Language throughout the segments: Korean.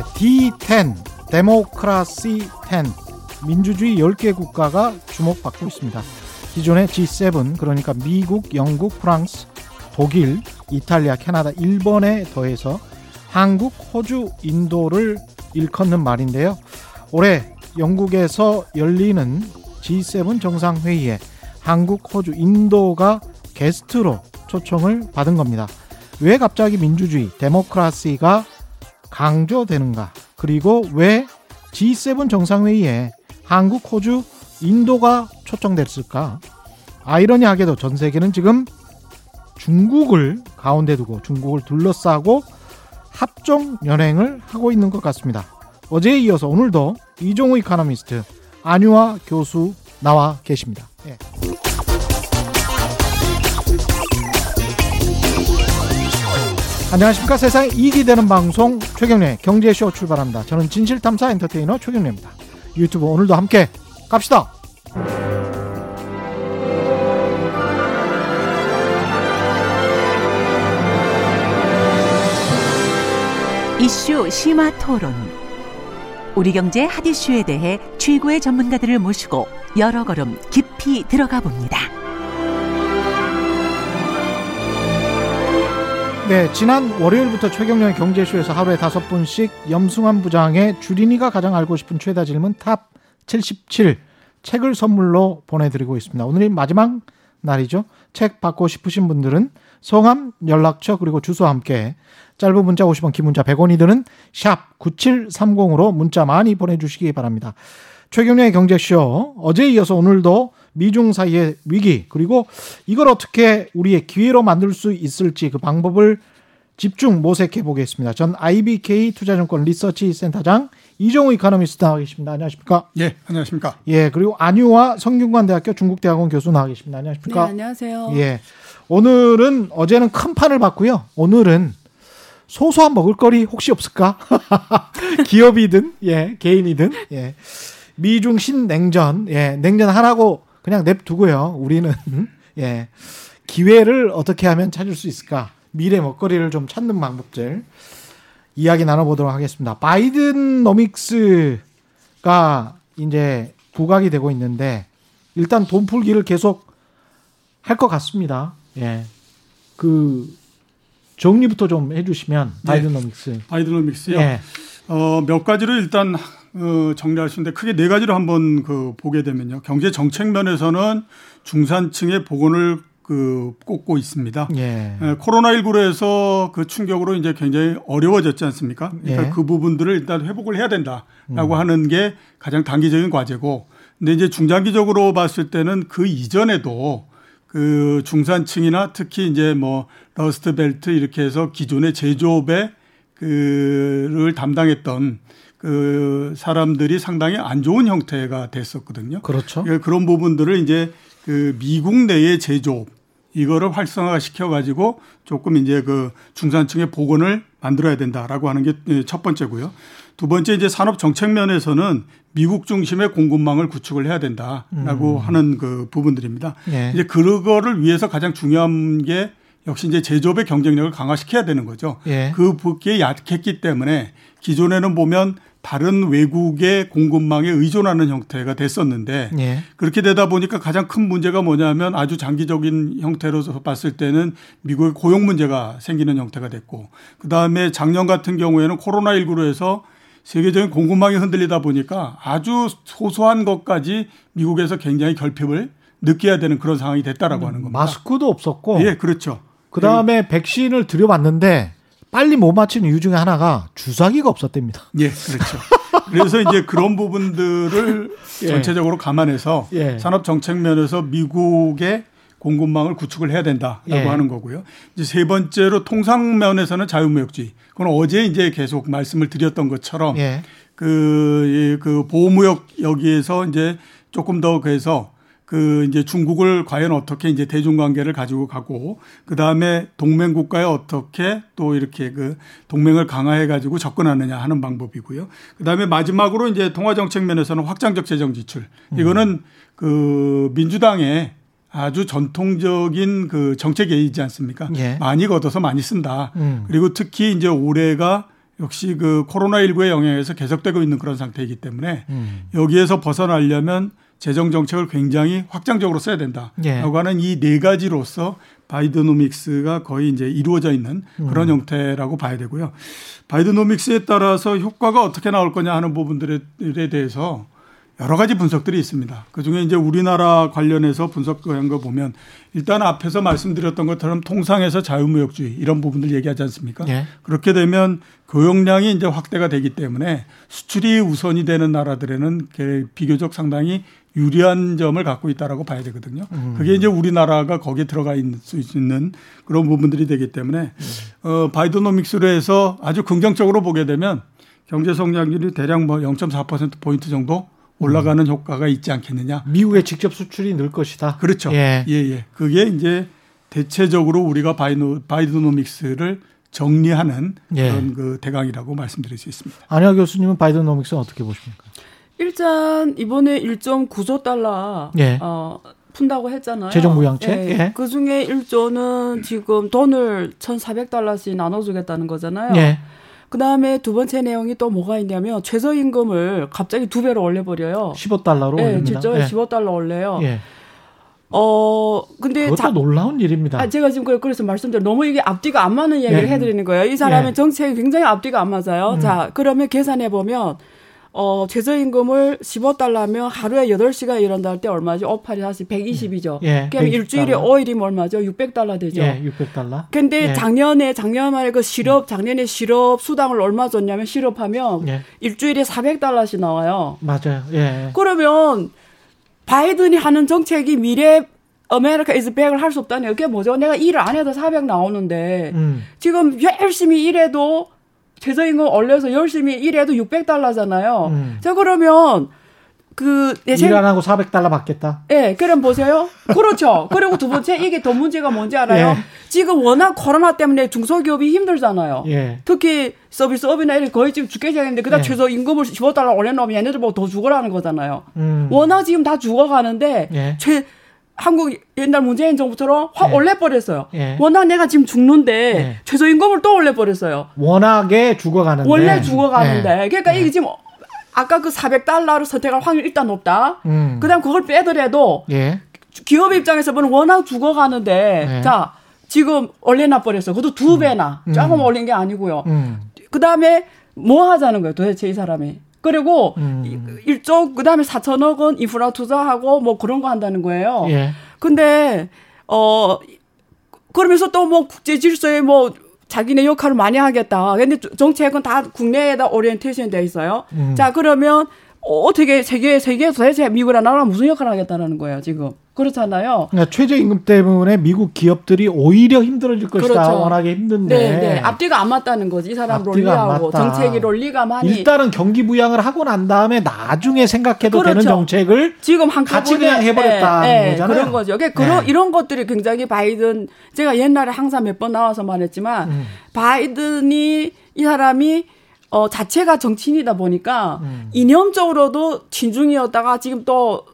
네, D10, 데모크라시 10, 민주주의 10개 국가가 주목받고 있습니다. 기존의 G7, 그러니까 미국, 영국, 프랑스, 독일, 이탈리아, 캐나다, 일본에 더해서 한국, 호주, 인도를 일컫는 말인데요. 올해 영국에서 열리는 G7 정상회의에 한국, 호주, 인도가 게스트로 초청을 받은 겁니다. 왜 갑자기 민주주의, 데모크라시가 강조되는가? 그리고 왜 G7 정상회의에 한국, 호주, 인도가 초청됐을까? 아이러니하게도 전 세계는 지금 중국을 가운데 두고 중국을 둘러싸고 합종연횡을 하고 있는 것 같습니다. 어제에 이어서 오늘도 이종우 이코노미스트 안유화 교수 나와 계십니다. 예. 안녕하십니까. 세상에 이익이 되는 방송 최경련의 경제쇼 출발합니다. 저는 진실탐사 엔터테이너 최경련입니다. 유튜브 오늘도 함께 갑시다. 이슈 심화 토론. 우리 경제 핫 이슈에 대해 최고의 전문가들을 모시고 여러 걸음 깊이 들어가 봅니다. 네, 지난 월요일부터 최경련의 경제쇼에서 하루에 5분씩 염승환 부장의 주린이가 가장 알고 싶은 최다 질문 탑 77 책을 선물로 보내드리고 있습니다. 오늘이 마지막 날이죠. 책 받고 싶으신 분들은 성함, 연락처 그리고 주소와 함께 짧은 문자 50원, 긴 문자 100원이 드는 샵 9730으로 문자 많이 보내주시기 바랍니다. 최경련의 경제쇼, 어제에 이어서 오늘도 미중 사이의 위기 그리고 이걸 어떻게 우리의 기회로 만들 수 있을지 그 방법을 집중 모색해 보겠습니다. 전 IBK 투자증권 리서치 센터장 이종우 이코노미스트 나와 계십니다. 안녕하십니까? 예, 안녕하십니까? 예, 그리고 안유화 성균관대학교 중국대학원 교수 나와 계십니다. 안녕하십니까? 네, 안녕하세요. 예, 오늘은 어제는 큰 판을 봤고요. 오늘은 소소한 먹을거리 혹시 없을까? 기업이든 예, 개인이든 예, 미중 신냉전 예, 냉전 하라고 그냥 냅두고요. 우리는 예, 기회를 어떻게 하면 찾을 수 있을까? 미래 먹거리를 좀 찾는 방법들 이야기 나눠보도록 하겠습니다. 바이든노믹스가 이제 부각이 되고 있는데 일단 돈 풀기를 계속 할 것 같습니다. 예, 그 정리부터 좀 해주시면 바이든노믹스. 네, 바이든노믹스요. 예. 몇 가지를 일단 정리할 수 있는데 크게 네 가지로 한번 그 보게 되면요. 경제 정책 면에서는 중산층의 복원을 그 꼽고 있습니다. 예. 코로나19로 해서 그 충격으로 이제 굉장히 어려워졌지 않습니까? 그러니까 예. 그 부분들을 일단 회복을 해야 된다라고 하는 게 가장 단기적인 과제고, 근데 이제 중장기적으로 봤을 때는 그 이전에도 그 중산층이나 특히 이제 뭐 러스트벨트 이렇게 해서 기존의 제조업에 그를 담당했던 그 사람들이 상당히 안 좋은 형태가 됐었거든요. 그렇죠. 그러니까 그런 부분들을 이제 그 미국 내의 제조업 이거를 활성화시켜 가지고 조금 이제 그 중산층의 복원을 만들어야 된다라고 하는 게 첫 번째고요. 두 번째 이제 산업 정책 면에서는 미국 중심의 공급망을 구축을 해야 된다라고 하는 그 부분들입니다. 네. 이제 그거를 위해서 가장 중요한 게 역시 이제 제조업의 경쟁력을 강화시켜야 되는 거죠. 예. 그 부분이 약했기 때문에 기존에는 보면 다른 외국의 공급망에 의존하는 형태가 됐었는데 예. 그렇게 되다 보니까 가장 큰 문제가 뭐냐면 아주 장기적인 형태로 봤을 때는 미국의 고용 문제가 생기는 형태가 됐고, 그다음에 작년 같은 경우에는 코로나19로 해서 세계적인 공급망이 흔들리다 보니까 아주 소소한 것까지 미국에서 굉장히 결핍을 느껴야 되는 그런 상황이 됐다라고 하는 겁니다. 마스크도 없었고. 예, 그렇죠. 그다음에 백신을 들여봤는데 빨리 못 맞히는 이유 중에 하나가 주사기가 없었답니다. 예, 그렇죠. 그래서 이제 그런 부분들을 예. 전체적으로 감안해서 예. 산업 정책 면에서 미국의 공급망을 구축을 해야 된다라고 예. 하는 거고요. 이제 세 번째로 통상 면에서는 자유무역주의. 그건 어제 이제 계속 말씀을 드렸던 것처럼 예. 그 보호무역 여기에서 이제 조금 더 그래서 그 이제 중국을 과연 어떻게 이제 대중관계를 가지고 가고, 그 다음에 동맹국가에 어떻게 또 이렇게 그 동맹을 강화해 가지고 접근하느냐 하는 방법이고요. 그 다음에 마지막으로 이제 통화정책 면에서는 확장적 재정 지출. 이거는 그 민주당의 아주 전통적인 그 정책이지 않습니까? 예. 많이 걷어서 많이 쓴다. 그리고 특히 이제 올해가 역시 그 코로나19의 영향에서 계속되고 있는 그런 상태이기 때문에 여기에서 벗어나려면 재정 정책을 굉장히 확장적으로 써야 된다라고 하는 이 네 가지로서 바이드노믹스가 거의 이제 이루어져 있는 그런 형태라고 봐야 되고요. 바이드노믹스에 따라서 효과가 어떻게 나올 거냐 하는 부분들에 대해서 여러 가지 분석들이 있습니다. 그중에 이제 우리나라 관련해서 분석한 거 보면 일단 앞에서 말씀드렸던 것처럼 통상에서 자유무역주의 이런 부분들 얘기하지 않습니까? 예. 그렇게 되면 교역량이 이제 확대가 되기 때문에 수출이 우선이 되는 나라들에는 비교적 상당히 유리한 점을 갖고 있다라고 봐야 되거든요. 그게 이제 우리나라가 거기에 들어가 수 있는 그런 부분들이 되기 때문에 바이드노믹스로 해서 아주 긍정적으로 보게 되면 경제 성장률이 대략 뭐 0.4% 포인트 정도 올라가는 효과가 있지 않겠느냐. 미국의 직접 수출이 늘 것이다. 그렇죠. 예, 예. 예. 그게 이제 대체적으로 우리가 바이드노믹스를 정리하는 그런 그 대강이라고 말씀드릴 수 있습니다. 안혜아 교수님은 바이드노믹스는 어떻게 보십니까? 일단 이번에 1.9조 달러 푼다고 했잖아요. 재정부양책. 예. 예. 그중에 1조는 지금 돈을 1,400달러씩 나눠주겠다는 거잖아요. 예. 그다음에 두 번째 내용이 또 뭐가 있냐면 최저임금을 갑자기 두 배로 올려버려요. 15달러로 올립니다. 실제로 15달러 올려요. 예. 근데 그것도 놀라운 일입니다. 제가 지금 그래서 말씀드려 너무 이게 앞뒤가 안 맞는 얘기를 해드리는 거예요. 이 사람의 정책이 굉장히 앞뒤가 안 맞아요. 자, 그러면 계산해 보면 최저임금을 15달러면 하루에 8시간 일한다 할 때 얼마죠? 8이 120이죠. 예, 그러면 120달러. 일주일에 5일이면 얼마죠? 600달러 되죠. 예, 600달러. 근데 작년에 그 실업, 작년에 실업 수당을 얼마 줬냐면 실업하면 일주일에 400달러씩 나와요. 맞아요. 예. 그러면 바이든이 하는 정책이 미래 America is back을 할 수 없다네요. 그게 뭐죠? 내가 일을 안 해도 400 나오는데 지금 열심히 일해도 최저임금 올려서 열심히 일해도 600달러잖아요. 자, 그러면 일 안 하고 400달러 받겠다. 예, 그럼 보세요. 그렇죠. 그리고 두 번째 이게 돈 문제가 뭔지 알아요? 지금 워낙 코로나 때문에 중소기업이 힘들잖아요. 특히 서비스업이나 이런 거의 지금 죽게 되는데 그다음 최저임금을 15달러 올려놓으면 얘네들 보고 더 죽으라는 거잖아요. 워낙 지금 다 죽어가는데 한국 옛날 문재인 정부처럼 확 올려버렸어요. 워낙 내가 지금 죽는데 최저임금을 또 올려버렸어요. 워낙에 죽어가는데. 원래 죽어가는데. 그러니까 이게 지금 아까 그 400달러로 선택할 확률이 일단 높다. 그다음 그걸 빼더라도 기업 입장에서 보면 워낙 죽어가는데 자 지금 올려놔버렸어요. 그것도 두 배나. 조금 올린 게 아니고요. 그다음에 뭐 하자는 거예요 도대체 이 사람이. 그리고 1조 그다음에 4천억 원 인프라 투자하고 뭐 그런 거 한다는 거예요. 근데 그러면서 또 뭐 국제 질서에 뭐 자기네 역할을 많이 하겠다. 근데 정책은 다 국내에다 오리엔테이션 돼 있어요. 자, 그러면 어떻게 세계에서 해서 미국이라는 나라가 무슨 역할을 하겠다라는 거예요, 지금. 그렇잖아요. 그러니까 최저임금 때문에 미국 기업들이 오히려 힘들어질 것이다. 그렇죠. 워낙에 힘든데. 네. 앞뒤가 안 맞다는 거지. 이 사람 롤리하고 정책이 롤리가 많이. 일단은 경기 부양을 하고 난 다음에 나중에 생각해도 되는 정책을 지금 같이 그냥 해버렸다는 거잖아요. 그런 거죠. 그러니까 이런 것들이 굉장히 바이든 제가 옛날에 항상 몇 번 나와서 말했지만 바이든이 이 사람이 자체가 정치인이다 보니까 이념적으로도 진중이었다가 지금 또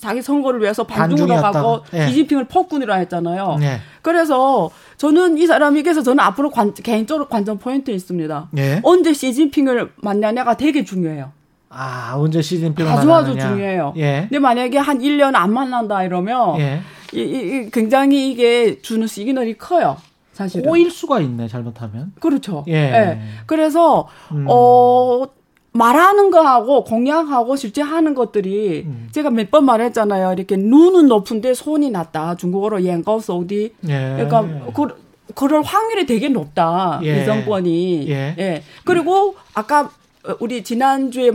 자기 선거를 위해서 반중으로 가고 시진핑을 폭군이라 했잖아요. 그래서 저는 이 사람이 그래서 저는 앞으로 개인적으로 관전 포인트 있습니다. 언제 시진핑을 만나냐가 되게 중요해요. 아, 언제 시진핑을 만나냐. 아주 중요해요. 근데 만약에 한 1년 안 만난다 이러면 굉장히 이게 주는 시그널이 커요. 사실은. 꼬일 수가 있네, 잘못하면. 그렇죠. 그래서, 말하는 거하고 공약하고 실제 하는 것들이 제가 몇 번 말했잖아요. 이렇게 눈은 높은데 손이 낮다. 중국어로 양가오소디. 그러니까 그럴 확률이 되게 높다. 이 정권이. 그리고 아까 우리 지난주에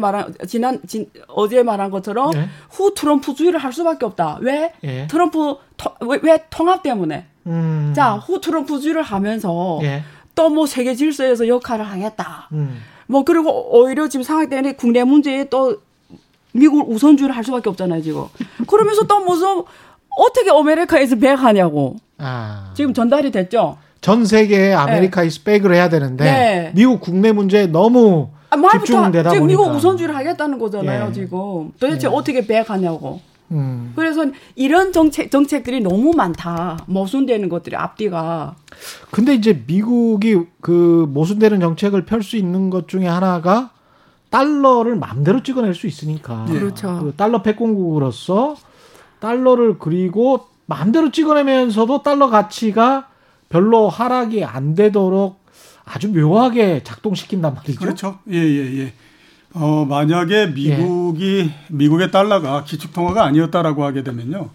어제 말한 것처럼 후 트럼프주의를 할 수밖에 없다. 왜? 왜 통합 때문에. 자, 후 트럼프주의를 하면서 또 뭐 세계 질서에서 역할을 하겠다. 뭐 그리고 오히려 지금 상황 때문에 국내 문제에 또 미국 우선주의를 할 수밖에 없잖아요, 지금. 그러면서 또 무슨 어떻게 아메리카에서 백하냐고. 아. 지금 전달이 됐죠. 전 세계에 아메리카에서 백을 해야 되는데 미국 국내 문제에 너무 집중되다 보니까. 지금 미국 우선주의를 하겠다는 거잖아요, 지금. 도대체 어떻게 백하냐고. 그래서 이런 정책들이 너무 많다. 모순되는 것들이 앞뒤가. 근데 이제 미국이 그 모순되는 정책을 펼 수 있는 것 중에 하나가 달러를 마음대로 찍어낼 수 있으니까. 네. 그렇죠. 그 달러 패권국으로서 달러를 그리고 마음대로 찍어내면서도 달러 가치가 별로 하락이 안 되도록 아주 묘하게 작동시킨단 말이죠. 그렇죠. 예, 예, 예. 만약에 미국의 달러가 기축통화가 아니었다라고 하게 되면요.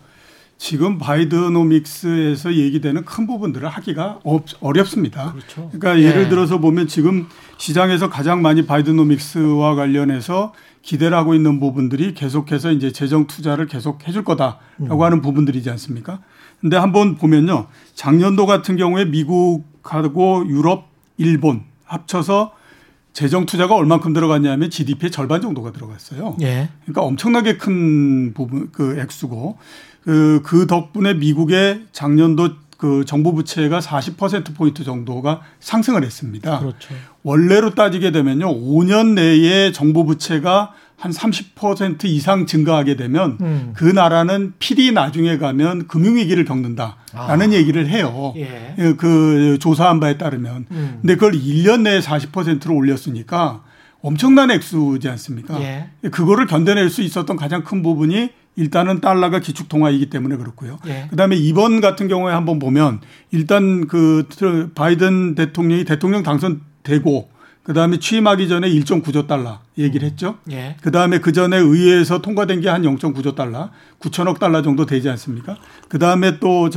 지금 바이드노믹스에서 얘기되는 큰 부분들을 하기가 어렵습니다. 그렇죠. 그러니까 예를 들어서 보면 지금 시장에서 가장 많이 바이드노믹스와 관련해서 기대를 하고 있는 부분들이 계속해서 이제 재정 투자를 계속 해줄 거다라고 하는 부분들이지 않습니까? 근데 한번 보면요. 작년도 같은 경우에 미국하고 유럽, 일본 합쳐서 재정 투자가 얼만큼 들어갔냐면 GDP의 절반 정도가 들어갔어요. 예. 그러니까 엄청나게 큰 부분 그 액수고 그 덕분에 미국의 작년도 그 정부 부채가 40% 포인트 정도가 상승을 했습니다. 그렇죠. 원래로 따지게 되면요, 5년 내에 정부 부채가 한 30% 이상 증가하게 되면 그 나라는 필히 나중에 가면 금융위기를 겪는다라는 얘기를 해요. 예. 그 조사한 바에 따르면. 근데 그걸 1년 내에 40%로 올렸으니까 엄청난 액수지 않습니까? 예. 그거를 견뎌낼 수 있었던 가장 큰 부분이 일단은 달러가 기축통화이기 때문에 그렇고요. 예. 그다음에 이번 같은 경우에 한번 보면 일단 그 바이든 대통령이 대통령 당선되고 그다음에 취임하기 전에 1.9조 달러 얘기를 했죠. 예. 그다음에 그전에 의회에서 통과된 게 한 0.9조 달러, 9천억 달러 정도 되지 않습니까? 그다음에 또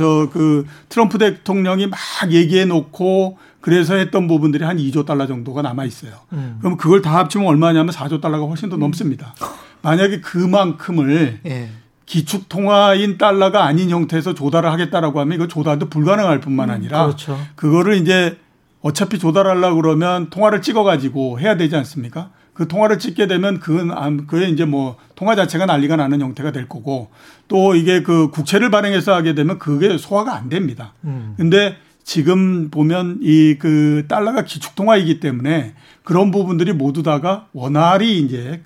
트럼프 대통령이 막 얘기해 놓고 그래서 했던 부분들이 한 2조 달러 정도가 남아 있어요. 그럼 그걸 다 합치면 얼마냐면 4조 달러가 훨씬 더 넘습니다. 만약에 그만큼을 기축통화인 달러가 아닌 형태에서 조달을 하겠다라고 하면 이거 조달도 불가능할 뿐만 아니라 그렇죠. 그거를 이제 어차피 조달하려고 그러면 통화를 찍어가지고 해야 되지 않습니까? 그 통화를 찍게 되면 그게 이제 뭐 통화 자체가 난리가 나는 형태가 될 거고 또 이게 그 국채를 발행해서 하게 되면 그게 소화가 안 됩니다. 근데 지금 보면 그 달러가 기축통화이기 때문에 그런 부분들이 모두 다가 원활히 이제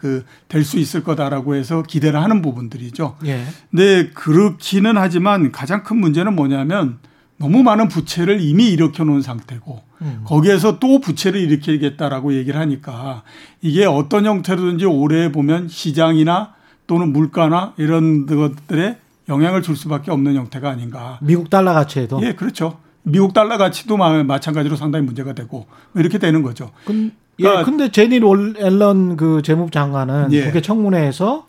될 수 있을 거다라고 해서 기대를 하는 부분들이죠. 예. 근데 그렇기는 하지만 가장 큰 문제는 뭐냐면 너무 많은 부채를 이미 일으켜 놓은 상태고 거기에서 또 부채를 일으키겠다라고 얘기를 하니까 이게 어떤 형태로든지 올해 보면 시장이나 또는 물가나 이런 것들에 영향을 줄 수밖에 없는 형태가 아닌가. 미국 달러 가치에도? 예, 그렇죠. 미국 달러 가치도 마찬가지로 상당히 문제가 되고 이렇게 되는 거죠. 그러니까 근데 재닛 옐런 그 재무부 장관은 국회 청문회에서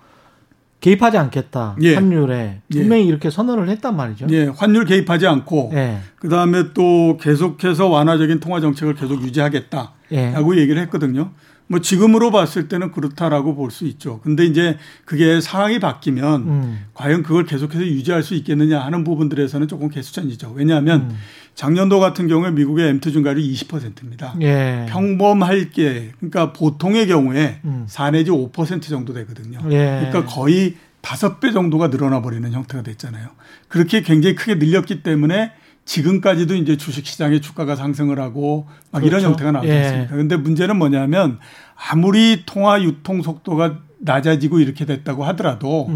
개입하지 않겠다. 환율에 분명히 이렇게 선언을 했단 말이죠. 예, 환율 개입하지 않고 그다음에 또 계속해서 완화적인 통화 정책을 계속 유지하겠다라고 얘기를 했거든요. 뭐 지금으로 봤을 때는 그렇다라고 볼 수 있죠. 근데 이제 그게 상황이 바뀌면 과연 그걸 계속해서 유지할 수 있겠느냐 하는 부분들에서는 조금 개수천이죠. 왜냐하면 작년도 같은 경우에 미국의 M2 증가율이 20%입니다. 예. 평범할 게 그러니까 보통의 경우에 4 내지 5% 정도 되거든요. 예. 그러니까 거의 5배 정도가 늘어나 버리는 형태가 됐잖아요. 그렇게 굉장히 크게 늘렸기 때문에 지금까지도 이제 주식시장의 주가가 상승을 하고 막 그렇죠. 이런 형태가 나오지 않습니까? 그런데 문제는 뭐냐면 아무리 통화 유통 속도가 낮아지고 이렇게 됐다고 하더라도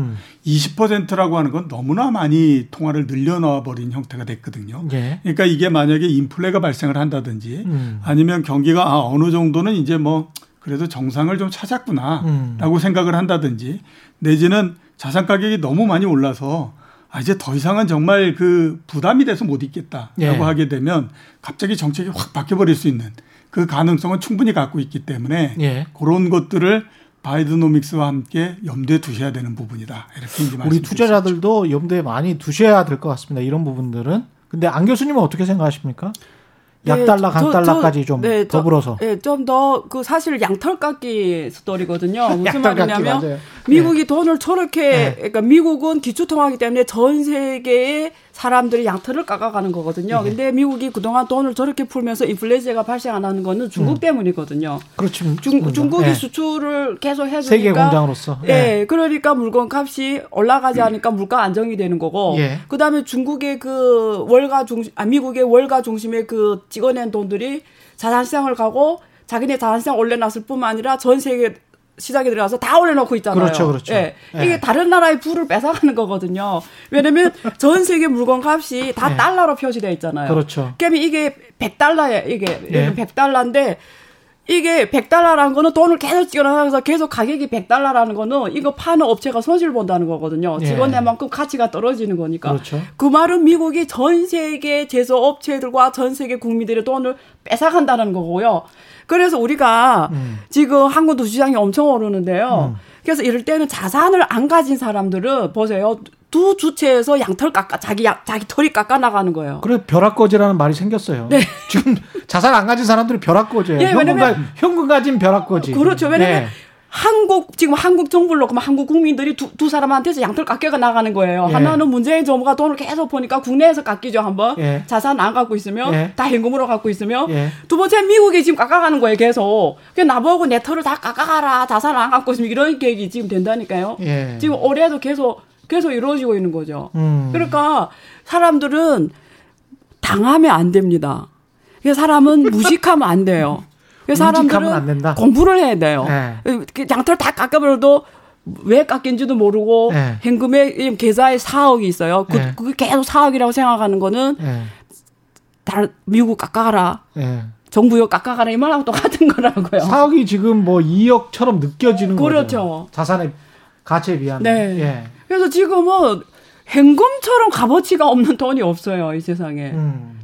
20%라고 하는 건 너무나 많이 통화를 늘려놔버린 형태가 됐거든요. 예. 그러니까 이게 만약에 인플레가 발생을 한다든지 아니면 경기가 어느 정도는 이제 뭐 그래도 정상을 좀 찾았구나라고 생각을 한다든지 내지는 자산 가격이 너무 많이 올라서 이제 더 이상은 정말 부담이 돼서 못 있겠다라고 하게 되면 갑자기 정책이 확 바뀌어버릴 수 있는 그 가능성은 충분히 갖고 있기 때문에 그런 것들을 바이드노믹스와 함께 염두에 두셔야 되는 부분이다. 이렇게 이제 우리 투자자들도 염두에 많이 두셔야 될 것 같습니다. 이런 부분들은. 근데 안 교수님은 어떻게 생각하십니까? 약달러, 강달러까지 좀 더불어서. 네, 좀 더 사실 양털깎이 스토리거든요. 무슨 말이냐면 맞아요. 미국이 돈을 저렇게 그러니까 미국은 기축통화이기 때문에 전 세계의 사람들이 양털을 깎아가는 거거든요. 근데 미국이 그동안 돈을 저렇게 풀면서 인플레이션가 발생 안 하는 거는 중국 때문이거든요. 그렇죠. 중국이 수출을 계속 해주니까 세계 공장으로서. 그러니까 물건값이 올라가지 않으니까 물가 안정이 되는 거고. 그다음에 중국의 미국의 월가 중심의 찍어낸 돈들이 자산시장을 가고 자기네 자산시장 올려놨을 뿐만 아니라 전 세계 시장에 들어가서 다 올려놓고 있잖아요. 그렇죠, 그렇죠. 예. 예. 이게 다른 나라의 부를 뺏어가는 거거든요. 왜냐면 전 세계 물건 값이 다 예. 달러로 표시되어 있잖아요. 그렇죠. 그러면 이게 100달러예요. 이게 100달러인데 이게 100달러라는 거는 돈을 계속 찍어나가면서 계속 가격이 100달러라는 거는 이거 파는 업체가 손실 본다는 거거든요. 직원들만큼 가치가 떨어지는 거니까. 그렇죠. 그 말은 미국이 전 세계 제조업체들과 전 세계 국민들의 돈을 뺏어간다는 거고요. 그래서 우리가 지금 한국도 주장이 엄청 오르는데요. 그래서 이럴 때는 자산을 안 가진 사람들은 보세요. 두 주체에서 양털 깎아 자기 털이 깎아 나가는 거예요. 그래 벼락거지라는 말이 생겼어요. 네. 지금 자산 안 가진 사람들이 벼락거지예요. 네, 현금 가진 벼락거지. 그렇죠. 왜냐면 네. 지금 한국 정부로 그럼 한국 국민들이 두 사람한테서 양털 깎여가 나가는 거예요. 예. 하나는 문재인 정부가 돈을 계속 보니까 국내에서 깎이죠 한번. 예. 자산 안 갖고 있으면 다 현금으로 갖고 있으면 두 번째 미국이 지금 깎아가는 거예요 계속. 그러니까 나보고 내 털을 다 깎아가라 자산 안 갖고 있으면 이런 계획이 지금 된다니까요. 예. 지금 올해도 계속 이루어지고 있는 거죠. 그러니까 사람들은 당하면 안 됩니다. 사람은 무식하면 안 돼요. 사람들은 안 된다. 공부를 해야 돼요. 네. 양털 다 깎아버려도 왜 깎인지도 모르고 네. 현금에 계좌에 4억이 있어요. 네. 그게 계속 4억이라고 생각하는 거는 다 미국 깎아가라. 네. 정부요 깎아가라 이 말하고 똑같은 거라고요. 4억이 지금 뭐 2억처럼 느껴지는 그렇죠. 거죠. 자산의 가치에 비하면. 네. 예. 그래서 지금은 현금처럼 값어치가 없는 돈이 없어요. 이 세상에.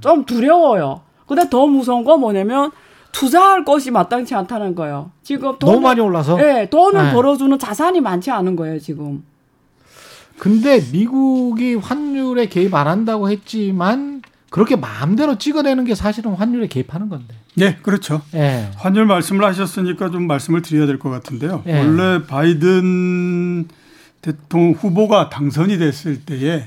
좀 두려워요. 근데 더 무서운 건 뭐냐면 투자할 것이 마땅치 않다는 거예요. 지금 돈을, 너무 많이 올라서? 네. 돈을 벌어주는 자산이 많지 않은 거예요. 지금. 근데 미국이 환율에 개입 안 한다고 했지만 그렇게 마음대로 찍어내는 게 사실은 환율에 개입하는 건데. 네. 그렇죠. 예. 환율 말씀을 하셨으니까 좀 말씀을 드려야 될 것 같은데요. 예. 원래 바이든 대통령 후보가 당선이 됐을 때에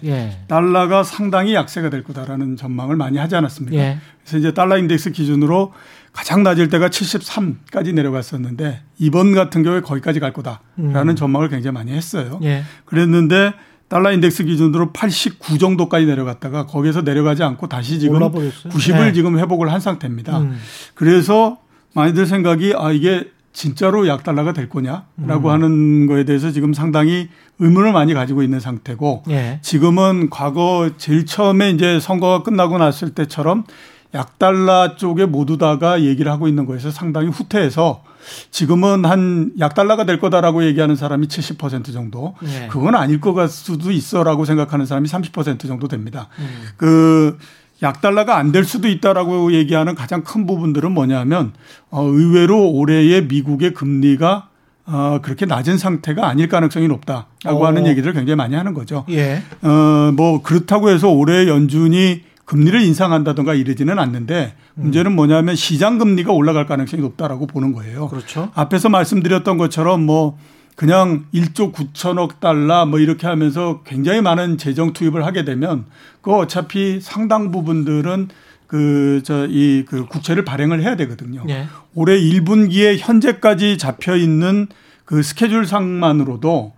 달러가 상당히 약세가 될 거다라는 전망을 많이 하지 않았습니까? 그래서 이제 달러 인덱스 기준으로 가장 낮을 때가 73까지 내려갔었는데 이번 같은 경우에 거기까지 갈 거다라는 전망을 굉장히 많이 했어요. 그랬는데 달러 인덱스 기준으로 89 정도까지 내려갔다가 거기에서 내려가지 않고 다시 지금 90을 지금 회복을 한 상태입니다. 그래서 많이들 생각이 아 이게 진짜로 약달러가 될 거냐라고 하는 거에 대해서 지금 상당히 의문을 많이 가지고 있는 상태고 지금은 과거 제일 처음에 이제 선거가 끝나고 났을 때처럼 약달러 쪽에 모두 다가 얘기를 하고 있는 거에서 상당히 후퇴해서 지금은 한 약달러가 될 거다라고 얘기하는 사람이 70% 정도 그건 아닐 것 같을 수도 있어라고 생각하는 사람이 30% 정도 됩니다. 그 약달러가 안 될 수도 있다라고 얘기하는 가장 큰 부분들은 뭐냐면 의외로 올해의 미국의 금리가 그렇게 낮은 상태가 아닐 가능성이 높다라고 하는 얘기들을 굉장히 많이 하는 거죠. 뭐 그렇다고 해서 올해 연준이 금리를 인상한다든가 이러지는 않는데 문제는 뭐냐면 시장 금리가 올라갈 가능성이 높다라고 보는 거예요. 그렇죠. 앞에서 말씀드렸던 것처럼 뭐 그냥 1조 9천억 달러 뭐 이렇게 하면서 굉장히 많은 재정 투입을 하게 되면 그 어차피 상당 부분들은 그 국채를 발행을 해야 되거든요. 올해 1분기에 현재까지 잡혀 있는 그 스케줄상만으로도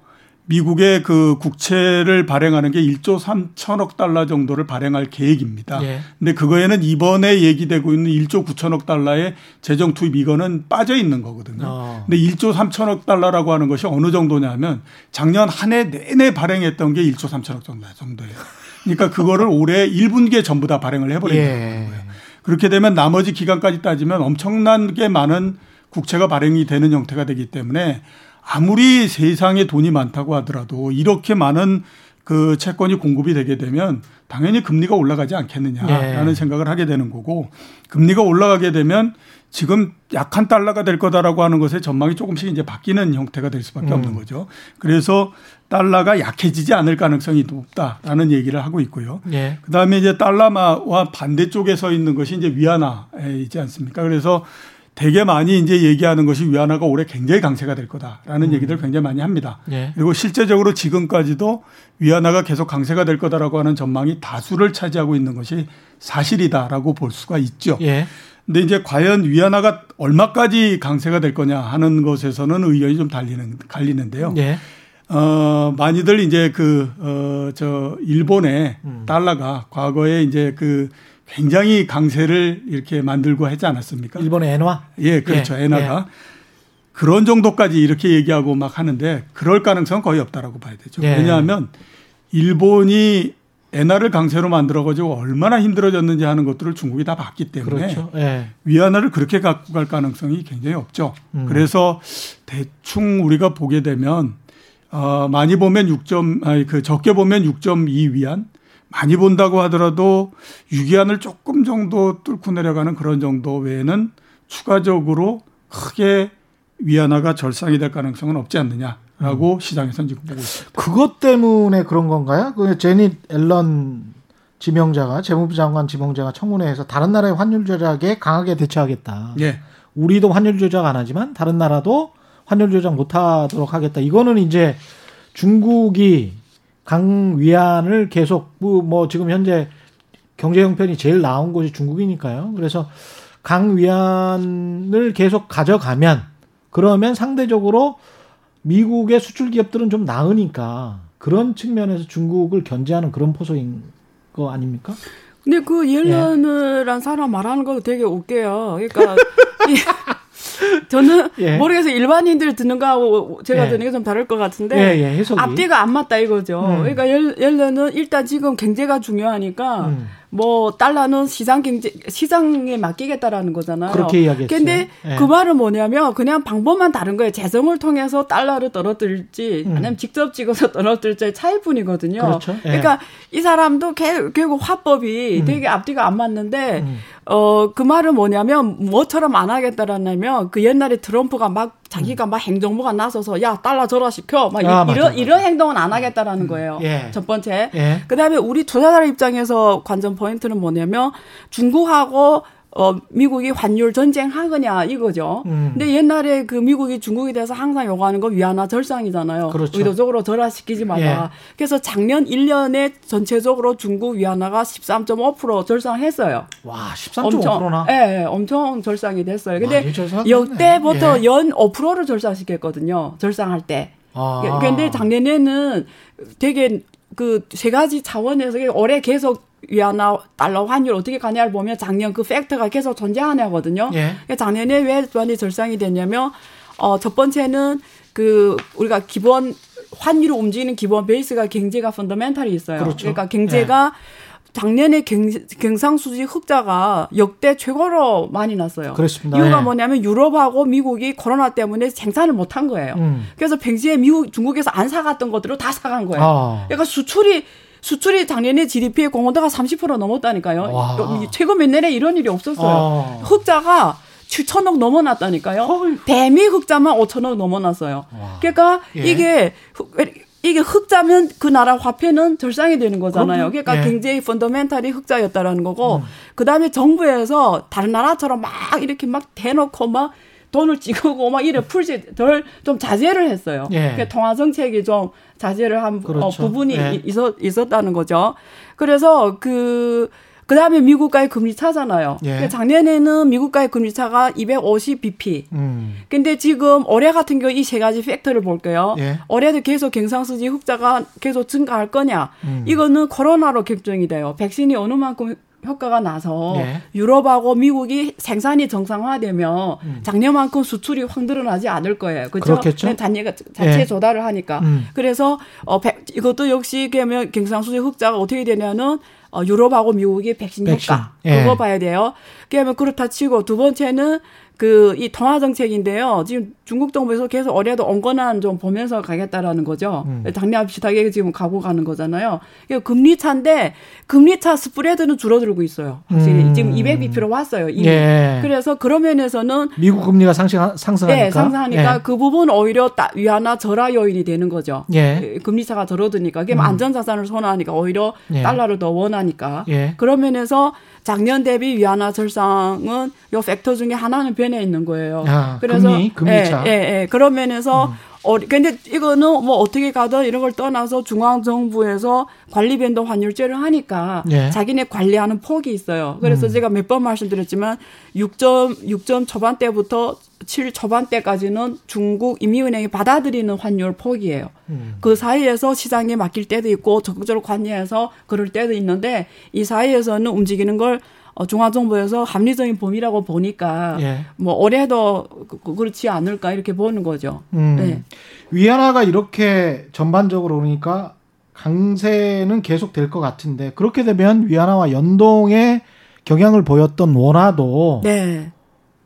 미국의 그 국채를 발행하는 게 1조 3천억 달러 정도를 발행할 계획입니다. 근데 그거에는 이번에 얘기되고 있는 1조 9천억 달러의 재정 투입 이거는 빠져 있는 거거든요. 근데 1조 3천억 달러라고 하는 것이 어느 정도냐면 작년 한 해 내내 발행했던 게 1조 3천억 정도예요. 그러니까 그거를 올해 1분기에 전부 다 발행을 해버린다는 거예요. 그렇게 되면 나머지 기간까지 따지면 엄청나게 많은 국채가 발행이 되는 형태가 되기 때문에 아무리 세상에 돈이 많다고 하더라도 이렇게 많은 그 채권이 공급이 되게 되면 당연히 금리가 올라가지 않겠느냐라는 생각을 하게 되는 거고 금리가 올라가게 되면 지금 약한 달러가 될 거다라고 하는 것에 전망이 조금씩 이제 바뀌는 형태가 될 수밖에 없는 거죠. 그래서 달러가 약해지지 않을 가능성이 높다라는 얘기를 하고 있고요. 그다음에 이제 달러와 반대쪽에 서 있는 것이 이제 위안화에 있지 않습니까? 그래서 되게 많이 이제 얘기하는 것이 위안화가 올해 굉장히 강세가 될 거다라는 얘기들 굉장히 많이 합니다. 그리고 실제적으로 지금까지도 위안화가 계속 강세가 될 거다라고 하는 전망이 다수를 차지하고 있는 것이 사실이다라고 볼 수가 있죠. 근데 이제 과연 위안화가 얼마까지 강세가 될 거냐 하는 것에서는 의견이 좀 갈리는데요. 많이들 이제 일본의 달러가 과거에 이제 굉장히 강세를 이렇게 만들고 하지 않았습니까? 일본의 엔화? 엔화가. 그런 정도까지 이렇게 얘기하고 막 하는데 그럴 가능성은 거의 없다라고 봐야 되죠. 네. 왜냐하면 일본이 엔화를 강세로 만들어가지고 얼마나 힘들어졌는지 하는 것들을 중국이 다 봤기 때문에 그렇죠. 네. 위안화를 그렇게 갖고 갈 가능성이 굉장히 없죠. 그래서 대충 우리가 보게 되면 많이 보면 적게 보면 6.2 위안, 많이 본다고 하더라도 6위안을 조금 정도 뚫고 내려가는 그런 정도 외에는 추가적으로 크게 위안화가 절상이 될 가능성은 없지 않느냐라고 시장에서는 지금 보고 있습니다. 그것 때문에 그런 건가요? 그 재닛 옐런 지명자가 재무부 장관 지명자가 청문회에서 다른 나라의 환율 조작에 강하게 대처하겠다. 예. 우리도 환율 조작 안 하지만 다른 나라도 환율 조작 못하도록 하겠다. 이거는 이제 중국이 강위안을 계속 뭐 지금 현재 경제 형편이 제일 나은 곳이 중국이니까요. 그래서 강위안을 계속 가져가면 그러면 상대적으로 미국의 수출 기업들은 좀 나으니까 그런 측면에서 중국을 견제하는 그런 포석인 거 아닙니까? 근데 그 옐런이란 사람 말하는 거 되게 웃겨요. 그러니까 저는 모르겠어서 일반인들 듣는 거하고 제가 듣는 게 좀 다를 것 같은데 앞뒤가 안 맞다 이거죠. 그러니까 옐런은 일단 지금 경제가 중요하니까 뭐 달러는 시장에 맡기겠다라는 거잖아요. 그렇게 이야기했어요. 근데 그 말은 뭐냐면 그냥 방법만 다른 거예요. 재정을 통해서 달러를 떨어뜨릴지 아니면 직접 찍어서 떨어뜨릴지의 차이뿐이거든요. 그렇죠. 그러니까 이 사람도 결국 화법이 되게 앞뒤가 안 맞는데 그 말은 뭐냐면 뭐처럼 안 하겠다라면 그 옛날에 트럼프가 막 자기가 막 행정부가 나서서 야 달러 절하시켜 막 이런 행동은 안 하겠다라는 거예요. 첫 번째. 그다음에 우리 투자자 입장에서 관전 포인트는 뭐냐면 중국하고 미국이 환율 전쟁하느냐 이거죠. 근데 옛날에 그 미국이 중국에 대해서 항상 요구하는 거 위안화 절상이잖아요. 그렇죠. 의도적으로 절하시키지 마라. 그래서 작년 1년에 전체적으로 중국 위안화가 13.5% 절상했어요. 와, 13.5%나? 네, 엄청 절상이 됐어요. 근데 역대부터 연 5%를 절상시켰거든요. 절상할 때. 근데 작년에는 되게 그 세 가지 차원에서 올해 계속 위안화 달러 환율 어떻게 가냐를 보면 작년 그 팩터가 계속 존재하냐거든요. 그러니까 작년에 왜 많이 절상이 됐냐면 첫 번째는 그 우리가 기본 환율을 움직이는 기본 베이스가 경제가 펀더멘탈이 있어요. 그렇죠. 그러니까 경제가 작년에 경상수지 흑자가 역대 최고로 많이 났어요. 그렇습니다. 이유가 뭐냐면 유럽하고 미국이 코로나 때문에 생산을 못한 거예요. 그래서 평시에 중국에서 안 사갔던 것들을 다 사간 거예요. 그러니까 수출이 작년에 GDP의 공헌도가 30% 넘었다니까요. 와. 최근 몇 년에 이런 일이 없었어요. 흑자가 7천억 넘어났다니까요. 대미 흑자만 5천억 넘어났어요. 와. 그러니까 이게 흑자면 그 나라 화폐는 절상이 되는 거잖아요. 그러니까 굉장히 펀더멘탈이 흑자였다라는 거고 그다음에 정부에서 다른 나라처럼 막 이렇게 막 대놓고 막 돈을 찍고 막 이래 풀지들 좀 자제를 했어요. 그러니까 통화 정책이 좀 자제를 한 부분이 있었다는 거죠. 그래서 그다음에 미국과의 금리 차잖아요. 그러니까 작년에는 미국과의 금리 차가 250bp. 근데 지금 올해 같은 경우 이 세 가지 팩터를 볼게요. 올해도 계속 경상수지 흑자가 계속 증가할 거냐. 이거는 코로나로 결정이 돼요. 백신이 어느 만큼 효과가 나서 유럽하고 미국이 생산이 정상화되면 작년만큼 수출이 확 늘어나지 않을 거예요. 그렇죠? 그렇겠죠. 자체 조달을 하니까. 그래서 이것도 역시 그러면 경상수지 흑자가 어떻게 되냐는 유럽하고 미국의 백신. 효과 그거 봐야 돼요. 그러면 그렇다 치고 두 번째는 이 통화 정책인데요. 지금 중국 정부에서 계속 올해도 온건한 좀 보면서 가겠다라는 거죠. 작년 비슷하게 지금 가고 가는 거잖아요. 금리 차인데 금리 차 스프레드는 줄어들고 있어요. 확실히 지금 200bp로 왔어요. 이미. 그래서 그런 면에서는 미국 금리가 상승하니까. 상승하니까 그 부분 오히려 위안화 절하 요인이 되는 거죠. 금리 차가 줄어드니까 그럼 안전 자산을 선호하니까 오히려 달러를 더 원하니까. 그런 면에서 작년 대비 위안화 절상은 요 팩터 중에 하나는 변해 있는 거예요. 그래서 금리차. 그런 면에서 근데 이거는 뭐 어떻게 가든 이런 걸 떠나서 중앙정부에서 관리 변동 환율제를 하니까 자기네 관리하는 폭이 있어요. 그래서 제가 몇 번 말씀드렸지만 6점 초반대부터 7 초반대까지는 중국 인민은행이 받아들이는 환율 폭이에요. 그 사이에서 시장에 맡길 때도 있고 적극적으로 관여해서 그럴 때도 있는데 이 사이에서는 움직이는 걸 중앙정부에서 합리적인 범위라고 보니까 예. 뭐 올해도 그렇지 않을까 이렇게 보는 거죠. 네. 위안화가 이렇게 전반적으로 오니까 강세는 계속 될 것 같은데 그렇게 되면 위안화와 연동의 경향을 보였던 원화도 네.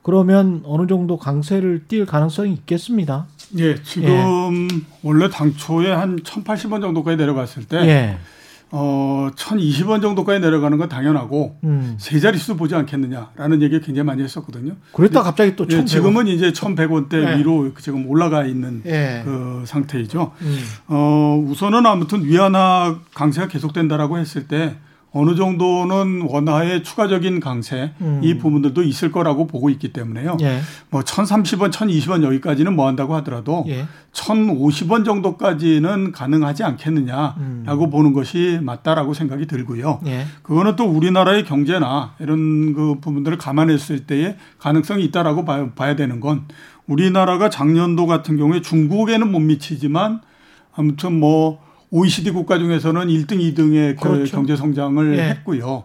그러면 어느 정도 강세를 띌 가능성이 있겠습니다. 예, 지금 예. 원래 당초에 한 1,080원 정도까지 내려갔을 때 예. 1,020원 정도까지 내려가는 건 당연하고 세 자릿수 보지 않겠느냐라는 얘기를 굉장히 많이 했었거든요. 그랬다 갑자기 또 1,100원. 예, 지금은 이제 1,100원대 예. 위로 지금 올라가 있는 예. 그 상태이죠. 우선은 아무튼 위안화 강세가 계속된다라고 했을 때 어느 정도는 원화의 추가적인 강세 이 부분들도 있을 거라고 보고 있기 때문에요. 예. 뭐 1,030원, 1,020원 여기까지는 뭐 한다고 하더라도 예. 1,050원 정도까지는 가능하지 않겠느냐라고 보는 것이 맞다라고 생각이 들고요. 예. 그거는 또 우리나라의 경제나 이런 그 부분들을 감안했을 때의 가능성이 있다라고 봐야 되는 건 우리나라가 작년도 같은 경우에 중국에는 못 미치지만 아무튼 뭐 OECD 국가 중에서는 1등, 2등의 그렇죠. 경제 성장을 예. 했고요.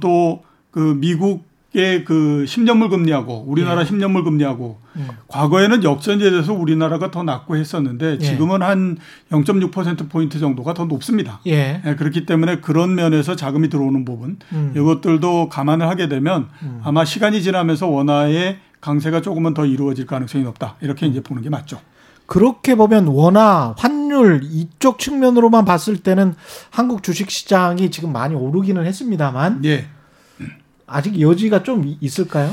또 그 미국의 그 10년물 금리하고 우리나라 예. 10년물 금리하고 과거에는 역전제에 대해서 우리나라가 더 낮고 했었는데 지금은 예. 한 0.6%포인트 정도가 더 높습니다. 예. 예, 그렇기 때문에 그런 면에서 자금이 들어오는 부분 이것들도 감안을 하게 되면 아마 시간이 지나면서 원화의 강세가 조금은 더 이루어질 가능성이 높다. 이렇게 이제 보는 게 맞죠. 그렇게 보면 원화, 환율 이쪽 측면으로만 봤을 때는 한국 주식시장이 지금 많이 오르기는 했습니다만 예. 아직 여지가 좀 있을까요?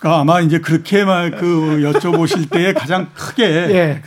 그러니까 아마 이제 그렇게 여쭤보실 때에 가장 크게 예.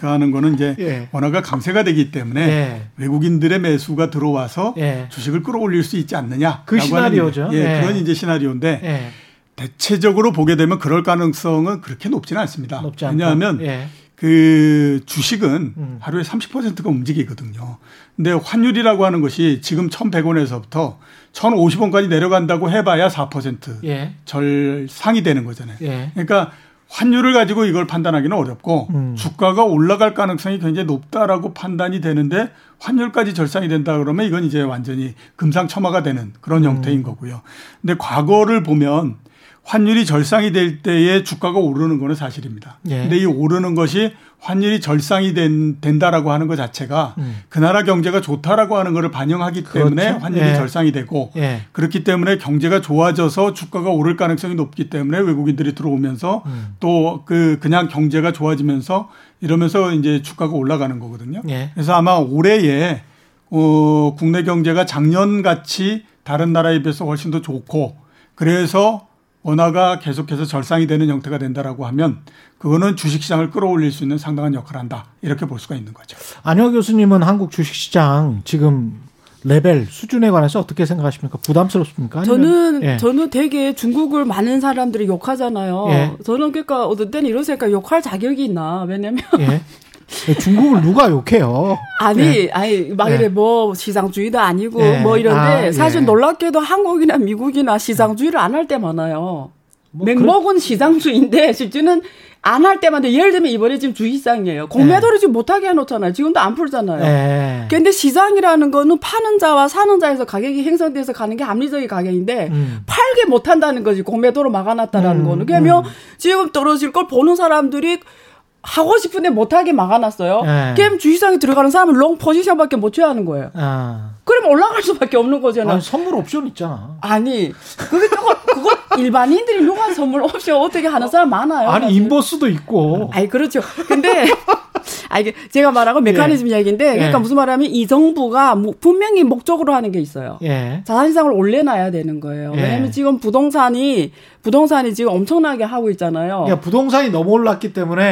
하는 거는 이제 예. 원화가 강세가 되기 때문에 예. 외국인들의 매수가 들어와서 예. 주식을 끌어올릴 수 있지 않느냐. 그 시나리오죠. 예. 예. 그런 이제 시나리오인데 예. 대체적으로 보게 되면 그럴 가능성은 그렇게 높지는 않습니다. 왜냐하면 예. 그 주식은 하루에 30%가 움직이거든요. 근데 환율이라고 하는 것이 지금 1,100원에서부터 1,050원까지 내려간다고 해봐야 4% 예. 절상이 되는 거잖아요. 예. 그러니까 환율을 가지고 이걸 판단하기는 어렵고 주가가 올라갈 가능성이 굉장히 높다라고 판단이 되는데 환율까지 절상이 된다 그러면 이건 이제 완전히 금상첨화가 되는 그런 형태인 거고요. 근데 과거를 보면 환율이 절상이 될 때에 주가가 오르는 건 사실입니다. 그런데 예. 이 오르는 것이 환율이 절상이 된다라고 하는 것 자체가 그 나라 경제가 좋다라고 하는 것을 반영하기 그렇죠. 때문에 환율이 예. 절상이 되고 예. 그렇기 때문에 경제가 좋아져서 주가가 오를 가능성이 높기 때문에 외국인들이 들어오면서 또 그냥 경제가 좋아지면서 이러면서 이제 주가가 올라가는 거거든요. 예. 그래서 아마 올해에 국내 경제가 작년같이 다른 나라에 비해서 훨씬 더 좋고 그래서 원화가 계속해서 절상이 되는 형태가 된다라고 하면 그거는 주식시장을 끌어올릴 수 있는 상당한 역할을 한다. 이렇게 볼 수가 있는 거죠. 안효 교수님은 한국 주식시장 지금 레벨 수준에 관해서 어떻게 생각하십니까? 부담스럽습니까? 아니면, 저는 되게 중국을 많은 사람들이 욕하잖아요. 예. 저는 그러니까 어떤 때는 이런 생각 욕할 자격이 있나. 왜냐면 예. 중국을 누가 욕해요? 아니, 막 이래, 뭐, 시장주의도 아니고, 예. 뭐 이런데, 사실 놀랍게도 한국이나 미국이나 시장주의를 안 할 때 많아요. 뭐 맥목은 시장주의인데, 실제는 안 할 때마다, 예를 들면 이번에 지금 주의상이에요. 공매도를 지금 못하게 해놓잖아요. 지금도 안 풀잖아요. 그런데 시장이라는 거는 파는 자와 사는 자에서 가격이 형성돼서 가는 게 합리적인 가격인데 팔게 못한다는 거지. 공매도로 막아놨다라는 거는. 그러면 지금 떨어질 걸 보는 사람들이 하고 싶은데 못하게 막아놨어요. 예. 게임 주식상에 들어가는 사람은 롱 포지션밖에 못 취하는 거예요. 아. 그럼 올라갈 수밖에 없는 거잖아. 아니, 선물 옵션 있잖아. 아니, 그거 일반인들이 누가 선물 옵션 어떻게 하는 사람 많아요. 아니, 사실. 인버스도 있고. 아니, 그렇죠. 근데, 제가 말하고 메커니즘 이야기인데, 그러니까 무슨 말하면 이 정부가 분명히 목적으로 하는 게 있어요. 예. 자산시장을 올려놔야 되는 거예요. 예. 왜냐면 지금 부동산이 지금 엄청나게 하고 있잖아요. 그러니까 부동산이 너무 올랐기 때문에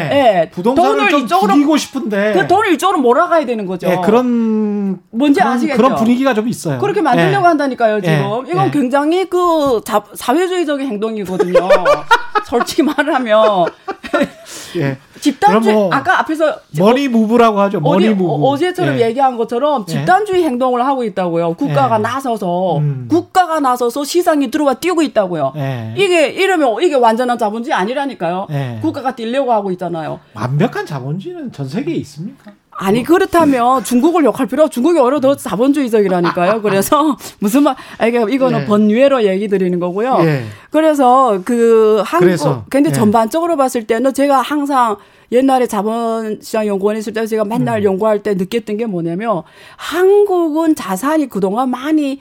예, 부동산을 좀 줄이고 싶은데 그 돈을 이쪽으로 몰아가야 되는 거죠. 예, 그런 뭔지 아시겠죠? 그런 분위기가 좀 있어요. 그렇게 만들려고 한다니까요. 지금 이건 굉장히 사회주의적인 행동이거든요. 솔직히 말하면 집단주의 아까 앞에서 머니 무브라고 하죠. 머니 무브. 어제처럼 얘기한 것처럼 집단주의 행동을 하고 있다고요. 국가가 나서서 시장이 들어와 뛰고 있다고요. 이러면 이게 완전한 자본주의 아니라니까요. 국가가 뛰려고 하고 있잖아요. 완벽한 자본주의는 전 세계에 있습니까? 아니 그렇다면 중국을 욕할 필요, 중국이 오히려 더 자본주의적이라니까요. 그래서 무슨 말, 이거는 네. 번유예로 얘기 드리는 거고요. 네. 그래서 그 한국, 근데 네. 전반적으로 봤을 때는 제가 항상 옛날에 자본시장 연구원에 있을 때 제가 맨날 연구할 때 느꼈던 게 뭐냐면 한국은 자산이 그동안 많이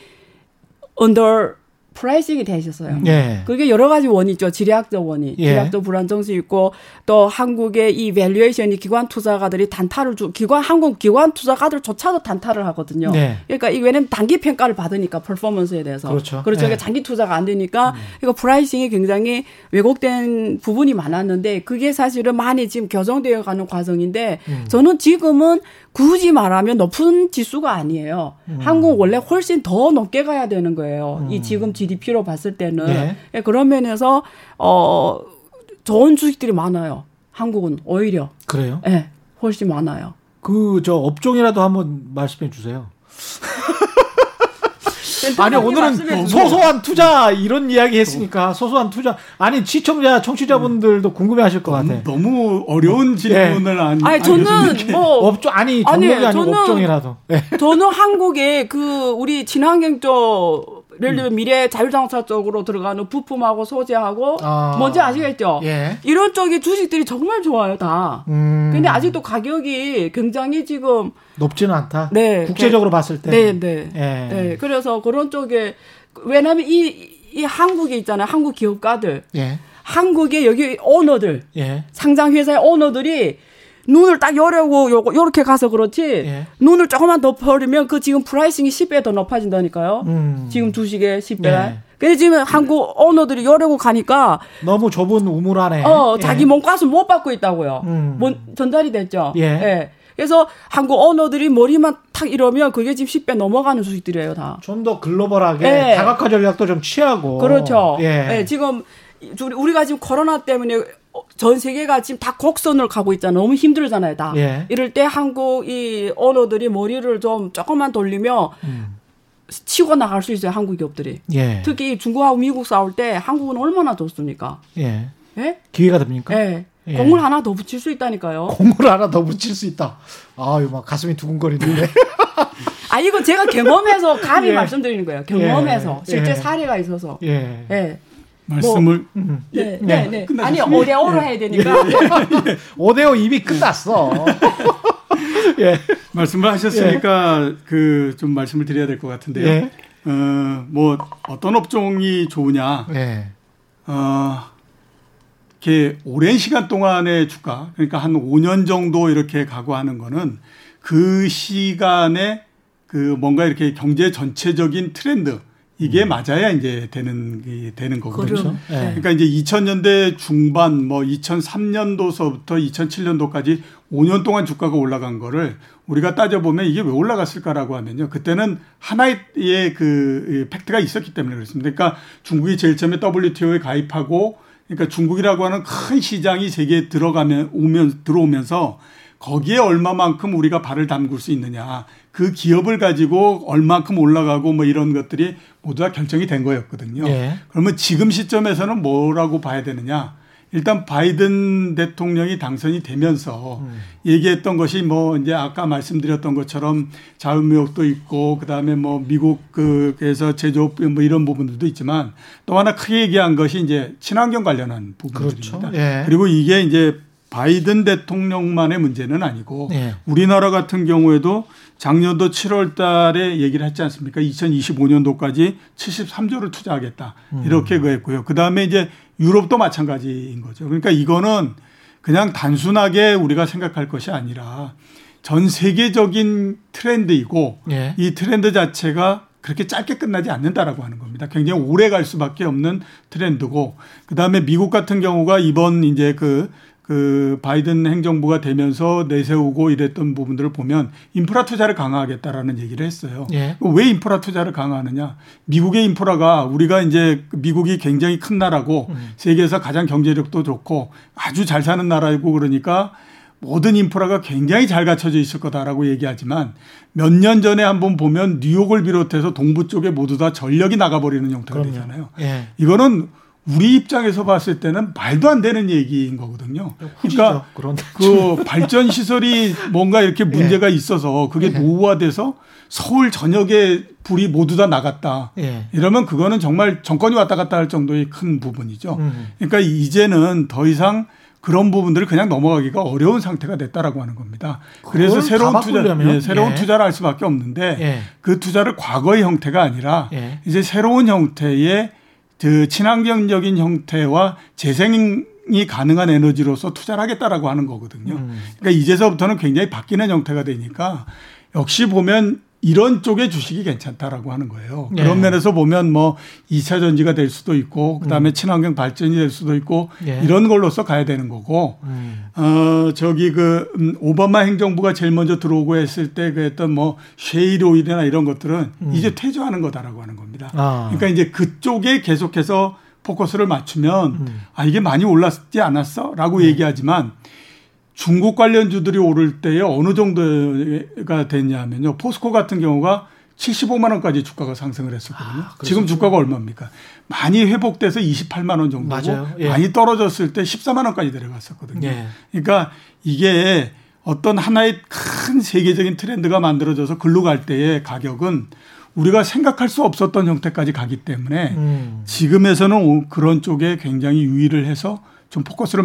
under 프라이싱이 되셨어요. 예. 그게 여러 가지 원이 있죠. 지리학적 원이. 예. 지리학적 불안정성이 있고 또 한국의 이 밸류에이션이 기관 투자가들이 단타를 한국 기관 투자가들조차도 단타를 하거든요. 예. 그러니까 이게 왜냐면 단기 평가를 받으니까 퍼포먼스에 대해서. 그렇죠. 예. 장기 투자가 안 되니까 이거 프라이싱이 굉장히 왜곡된 부분이 많았는데 그게 사실은 많이 지금 교정되어 가는 과정인데 저는 지금은 굳이 말하면 높은 지수가 아니에요. 한국은 원래 훨씬 더 높게 가야 되는 거예요. 이 지금 GDP로 봤을 때는. 네. 그런 면에서 좋은 주식들이 많아요. 한국은 오히려. 그래요? 네. 훨씬 많아요. 저 업종이라도 한번 말씀해 주세요. 아니 오늘은 소소한 투자 이런 이야기 했으니까 소소한 투자 아니 시청자 청취자분들도 궁금해하실 것 같아. 너무 어려운 질문을 아니 저는 뭐 업종 아니 종목이 아니고 업종이라도. 네. 저는 한국의 그 우리 친환경적 예를 들면 미래 자율장차 쪽으로 들어가는 부품하고 소재하고 뭔지 아시겠죠? 예. 이런 쪽의 주식들이 정말 좋아요 다. 근데 아직도 가격이 굉장히 지금 높지는 않다. 네. 국제적으로 봤을 때. 네. 예. 네. 그래서 그런 쪽에 왜냐하면 이 한국에 있잖아요. 한국 기업가들. 예. 한국의 여기 오너들. 예. 상장 회사의 오너들이 눈을 딱 열려고 요렇게 가서 그렇지 예. 눈을 조금만 더 벌리면 그 지금 프라이싱이 10배 더 높아진다니까요. 지금 주식에 10배. 예. 근데 지금 한국 오너들이 열려고 가니까 너무 좁은 우물 안에 예. 자기 몸값을 못 받고 있다고요. 전달이 됐죠. 예. 그래서 한국 오너들이 머리만 탁 이러면 그게 지금 10배 넘어가는 주식들이에요 다. 좀 더 글로벌하게 예. 다각화 전략도 좀 취하고. 그렇죠. 예, 지금 우리가 지금 코로나 때문에 전 세계가 지금 다 곡선을 가고 있잖아요. 너무 힘들잖아요, 다. 예. 이럴 때 한국 이 언어들이 머리를 좀 조금만 돌리면 치고 나갈 수 있어요, 한국 기업들이. 예. 특히 중국하고 미국 싸울 때 한국은 얼마나 좋습니까? 예. 예? 기회가 됩니까? 예. 예. 공을 하나 더 붙일 수 있다니까요. 공을 하나 더 붙일 수 있다. 아유, 막 가슴이 두근거리는데. 이거 제가 경험해서 감히 말씀드리는 거예요. 경험해서. 실제 사례가 있어서. 예. 말씀을 네. 아니 5대5로 해야 되니까 5대5 이미 끝났어. 예. 말씀을 하셨으니까 좀 말씀을 드려야 될 것 같은데요. 예. 뭐 어떤 업종이 좋으냐. 예. 이렇게 오랜 시간 동안의 주가 그러니까 한 5년 정도 이렇게 각오하는 거는 그 시간에 그 뭔가 이렇게 경제 전체적인 트렌드 이게 맞아야 이제 되는 거거든요. 그러니까 이제 2000년대 중반, 뭐 2003년도서부터 2007년도까지 5년 동안 주가가 올라간 거를 우리가 따져보면 이게 왜 올라갔을까라고 하면요. 그때는 하나의 그 팩트가 있었기 때문에 그렇습니다. 그러니까 중국이 제일 처음에 WTO에 가입하고, 그러니까 중국이라고 하는 큰 시장이 세계에 들어오면서 거기에 얼마만큼 우리가 발을 담글 수 있느냐. 그 기업을 가지고 얼마큼 올라가고 뭐 이런 것들이 모두 다 결정이 된 거였거든요. 예. 그러면 지금 시점에서는 뭐라고 봐야 되느냐. 일단 바이든 대통령이 당선이 되면서 얘기했던 것이 뭐 이제 아까 말씀드렸던 것처럼 자유무역도 있고 그다음에 뭐 미국에서 제조업 뭐 이런 부분들도 있지만 또 하나 크게 얘기한 것이 이제 친환경 관련한 부분들입니다. 그렇죠. 예. 그리고 이게 이제 바이든 대통령만의 문제는 아니고 예. 우리나라 같은 경우에도 작년도 7월 달에 얘기를 했지 않습니까? 2025년도까지 73조를 투자하겠다. 이렇게 그랬고요. 그다음에 이제 유럽도 마찬가지인 거죠. 그러니까 이거는 그냥 단순하게 우리가 생각할 것이 아니라 전 세계적인 트렌드이고 예. 이 트렌드 자체가 그렇게 짧게 끝나지 않는다라고 하는 겁니다. 굉장히 오래 갈 수밖에 없는 트렌드고 그다음에 미국 같은 경우가 이번 이제 그 바이든 행정부가 되면서 내세우고 이랬던 부분들을 보면 인프라 투자를 강화하겠다라는 얘기를 했어요. 예. 왜 인프라 투자를 강화하느냐? 미국의 인프라가 우리가 이제 미국이 굉장히 큰 나라고 세계에서 가장 경제력도 좋고 아주 잘 사는 나라이고 그러니까 모든 인프라가 굉장히 잘 갖춰져 있을 거다라고 얘기하지만 몇 년 전에 한번 보면 뉴욕을 비롯해서 동부 쪽에 모두 다 전력이 나가버리는 형태가 되잖아요. 예. 이거는 우리 입장에서 봤을 때는 말도 안 되는 얘기인 거거든요. 그러니까 그 발전 시설이 뭔가 이렇게 문제가 예. 있어서 그게 예. 노후화돼서 서울 전역에 불이 모두 다 나갔다. 예. 이러면 그거는 정말 정권이 왔다 갔다 할 정도의 큰 부분이죠. 그러니까 이제는 더 이상 그런 부분들을 그냥 넘어가기가 어려운 상태가 됐다라고 하는 겁니다. 그래서 새로운 예. 투자를 할 수밖에 없는데 예. 그 투자를 과거의 형태가 아니라 예. 이제 새로운 형태의 그 친환경적인 형태와 재생이 가능한 에너지로서 투자를 하겠다라고 하는 거거든요. 그러니까 이제서부터는 굉장히 바뀌는 형태가 되니까 역시 보면 이런 쪽의 주식이 괜찮다라고 하는 거예요. 예. 그런 면에서 보면 뭐 2차 전지가 될 수도 있고 그다음에 친환경 발전이 될 수도 있고 예. 이런 걸로서 가야 되는 거고 오바마 행정부가 제일 먼저 들어오고 했을 때 그랬던 뭐 셰일 오일이나 이런 것들은 이제 퇴조하는 거다라고 하는 겁니다. 아. 그러니까 이제 그쪽에 계속해서 포커스를 맞추면 아 이게 많이 올랐지 않았어? 라고 얘기하지만 중국 관련주들이 오를 때에 어느 정도가 됐냐면요. 포스코 같은 경우가 75만 원까지 주가가 상승을 했었거든요. 아, 지금 주가가 얼마입니까? 많이 회복돼서 28만 원 정도고 예. 많이 떨어졌을 때 14만 원까지 내려갔었거든요. 예. 그러니까 이게 어떤 하나의 큰 세계적인 트렌드가 만들어져서 글로 갈 때의 가격은 우리가 생각할 수 없었던 형태까지 가기 때문에 지금에서는 그런 쪽에 굉장히 유의를 해서 좀 포커스를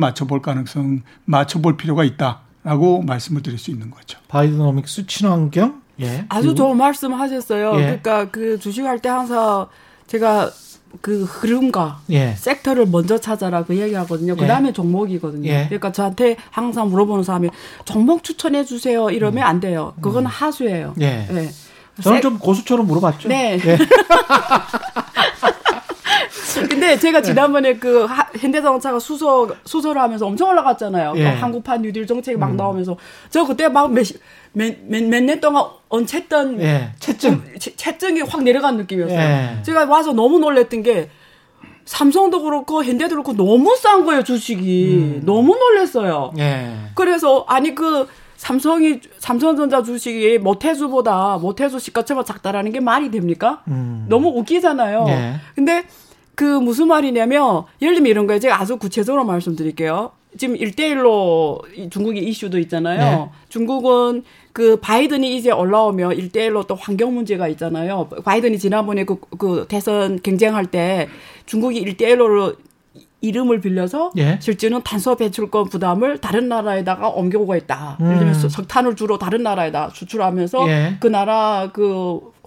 맞춰볼 필요가 있다라고 말씀을 드릴 수 있는 거죠. 바이드노믹스 친환경? 예. 아주 좋은 말씀하셨어요. 예. 그러니까 그 주식할 때 항상 제가 그 흐름과 예. 섹터를 먼저 찾아라 그 얘기하거든요. 그 다음에 예. 종목이거든요. 예. 그러니까 저한테 항상 물어보는 사람이 종목 추천해 주세요 이러면 안 돼요. 그건 하수예요. 예. 예. 저는 좀 고수처럼 물어봤죠. 네. 예. 근데 제가 지난번에 그 현대자동차가 수소를 하면서 엄청 올라갔잖아요. 예. 한국판 뉴딜 정책이 막 나오면서 저 그때 막 몇 년 동안 언챘던 예. 채증이 확 내려간 느낌이었어요. 예. 제가 와서 너무 놀랬던 게 삼성도 그렇고 현대도 그렇고 너무 싼 거예요 주식이. 너무 놀랬어요. 예. 그래서 아니 그 삼성전자 주식이 모태수보다 시가총액 작다라는 게 말이 됩니까? 너무 웃기잖아요. 예. 근데 그 무슨 말이냐면 예를 들면 이런 거예요. 제가 아주 구체적으로 말씀드릴게요. 지금 1:1로 중국이 이슈도 있잖아요. 네. 중국은 그 바이든이 이제 올라오면 1:1로 또 환경 문제가 있잖아요. 바이든이 지난번에 그 대선 경쟁할 때 중국이 1:1로 이름을 빌려서 예. 실제는 탄소 배출권 부담을 다른 나라에다가 옮겨오고 있다. 예를 들면 석탄을 주로 다른 나라에다 수출하면서 예. 그 나라 그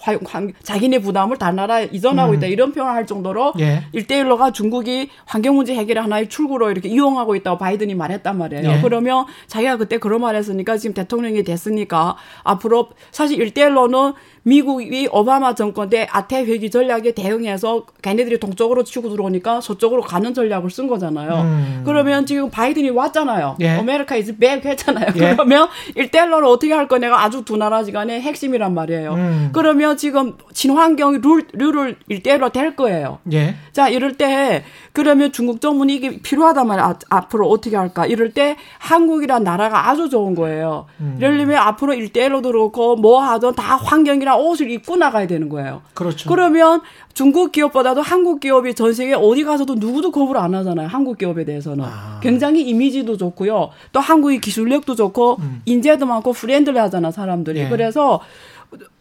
자기네 부담을 다른 나라에 이전하고 있다. 이런 표현을 할 정도로 예. 1:1로가 중국이 환경 문제 해결의 하나의 출구로 이렇게 이용하고 있다고 바이든이 말했단 말이에요. 예. 그러면 자기가 그때 그런 말 했으니까 지금 대통령이 됐으니까 앞으로 사실 1:1로는 미국이 오바마 정권 때 아태 회기 전략에 대응해서 걔네들이 동쪽으로 치고 들어오니까 서쪽으로 가는 전략을 쓴 거잖아요. 그러면 지금 바이든이 왔잖아요. 예. 아메리카 is back 했잖아요. 예. 그러면 1:1로를 어떻게 할 거냐가 아주 두 나라 간의 핵심이란 말이에요. 그러면 지금 친환경 룰을 1:1로 될 거예요. 예. 자, 이럴 때 그러면 중국 정부는 이게 필요하단 말이야. 앞으로 어떻게 할까? 이럴 때 한국이란 나라가 아주 좋은 거예요. 예를 들면 앞으로 1:1로 들어오고 뭐 하든 다 환경이란 옷을 입고 나가야 되는 거예요. 그렇죠. 그러면 중국 기업보다도 한국 기업이 전 세계 어디 가서도 누구도 겁을 안 하잖아요. 한국 기업에 대해서는. 아. 굉장히 이미지도 좋고요. 또 한국의 기술력도 좋고 인재도 많고 프렌들리 하잖아, 사람들이. 예. 그래서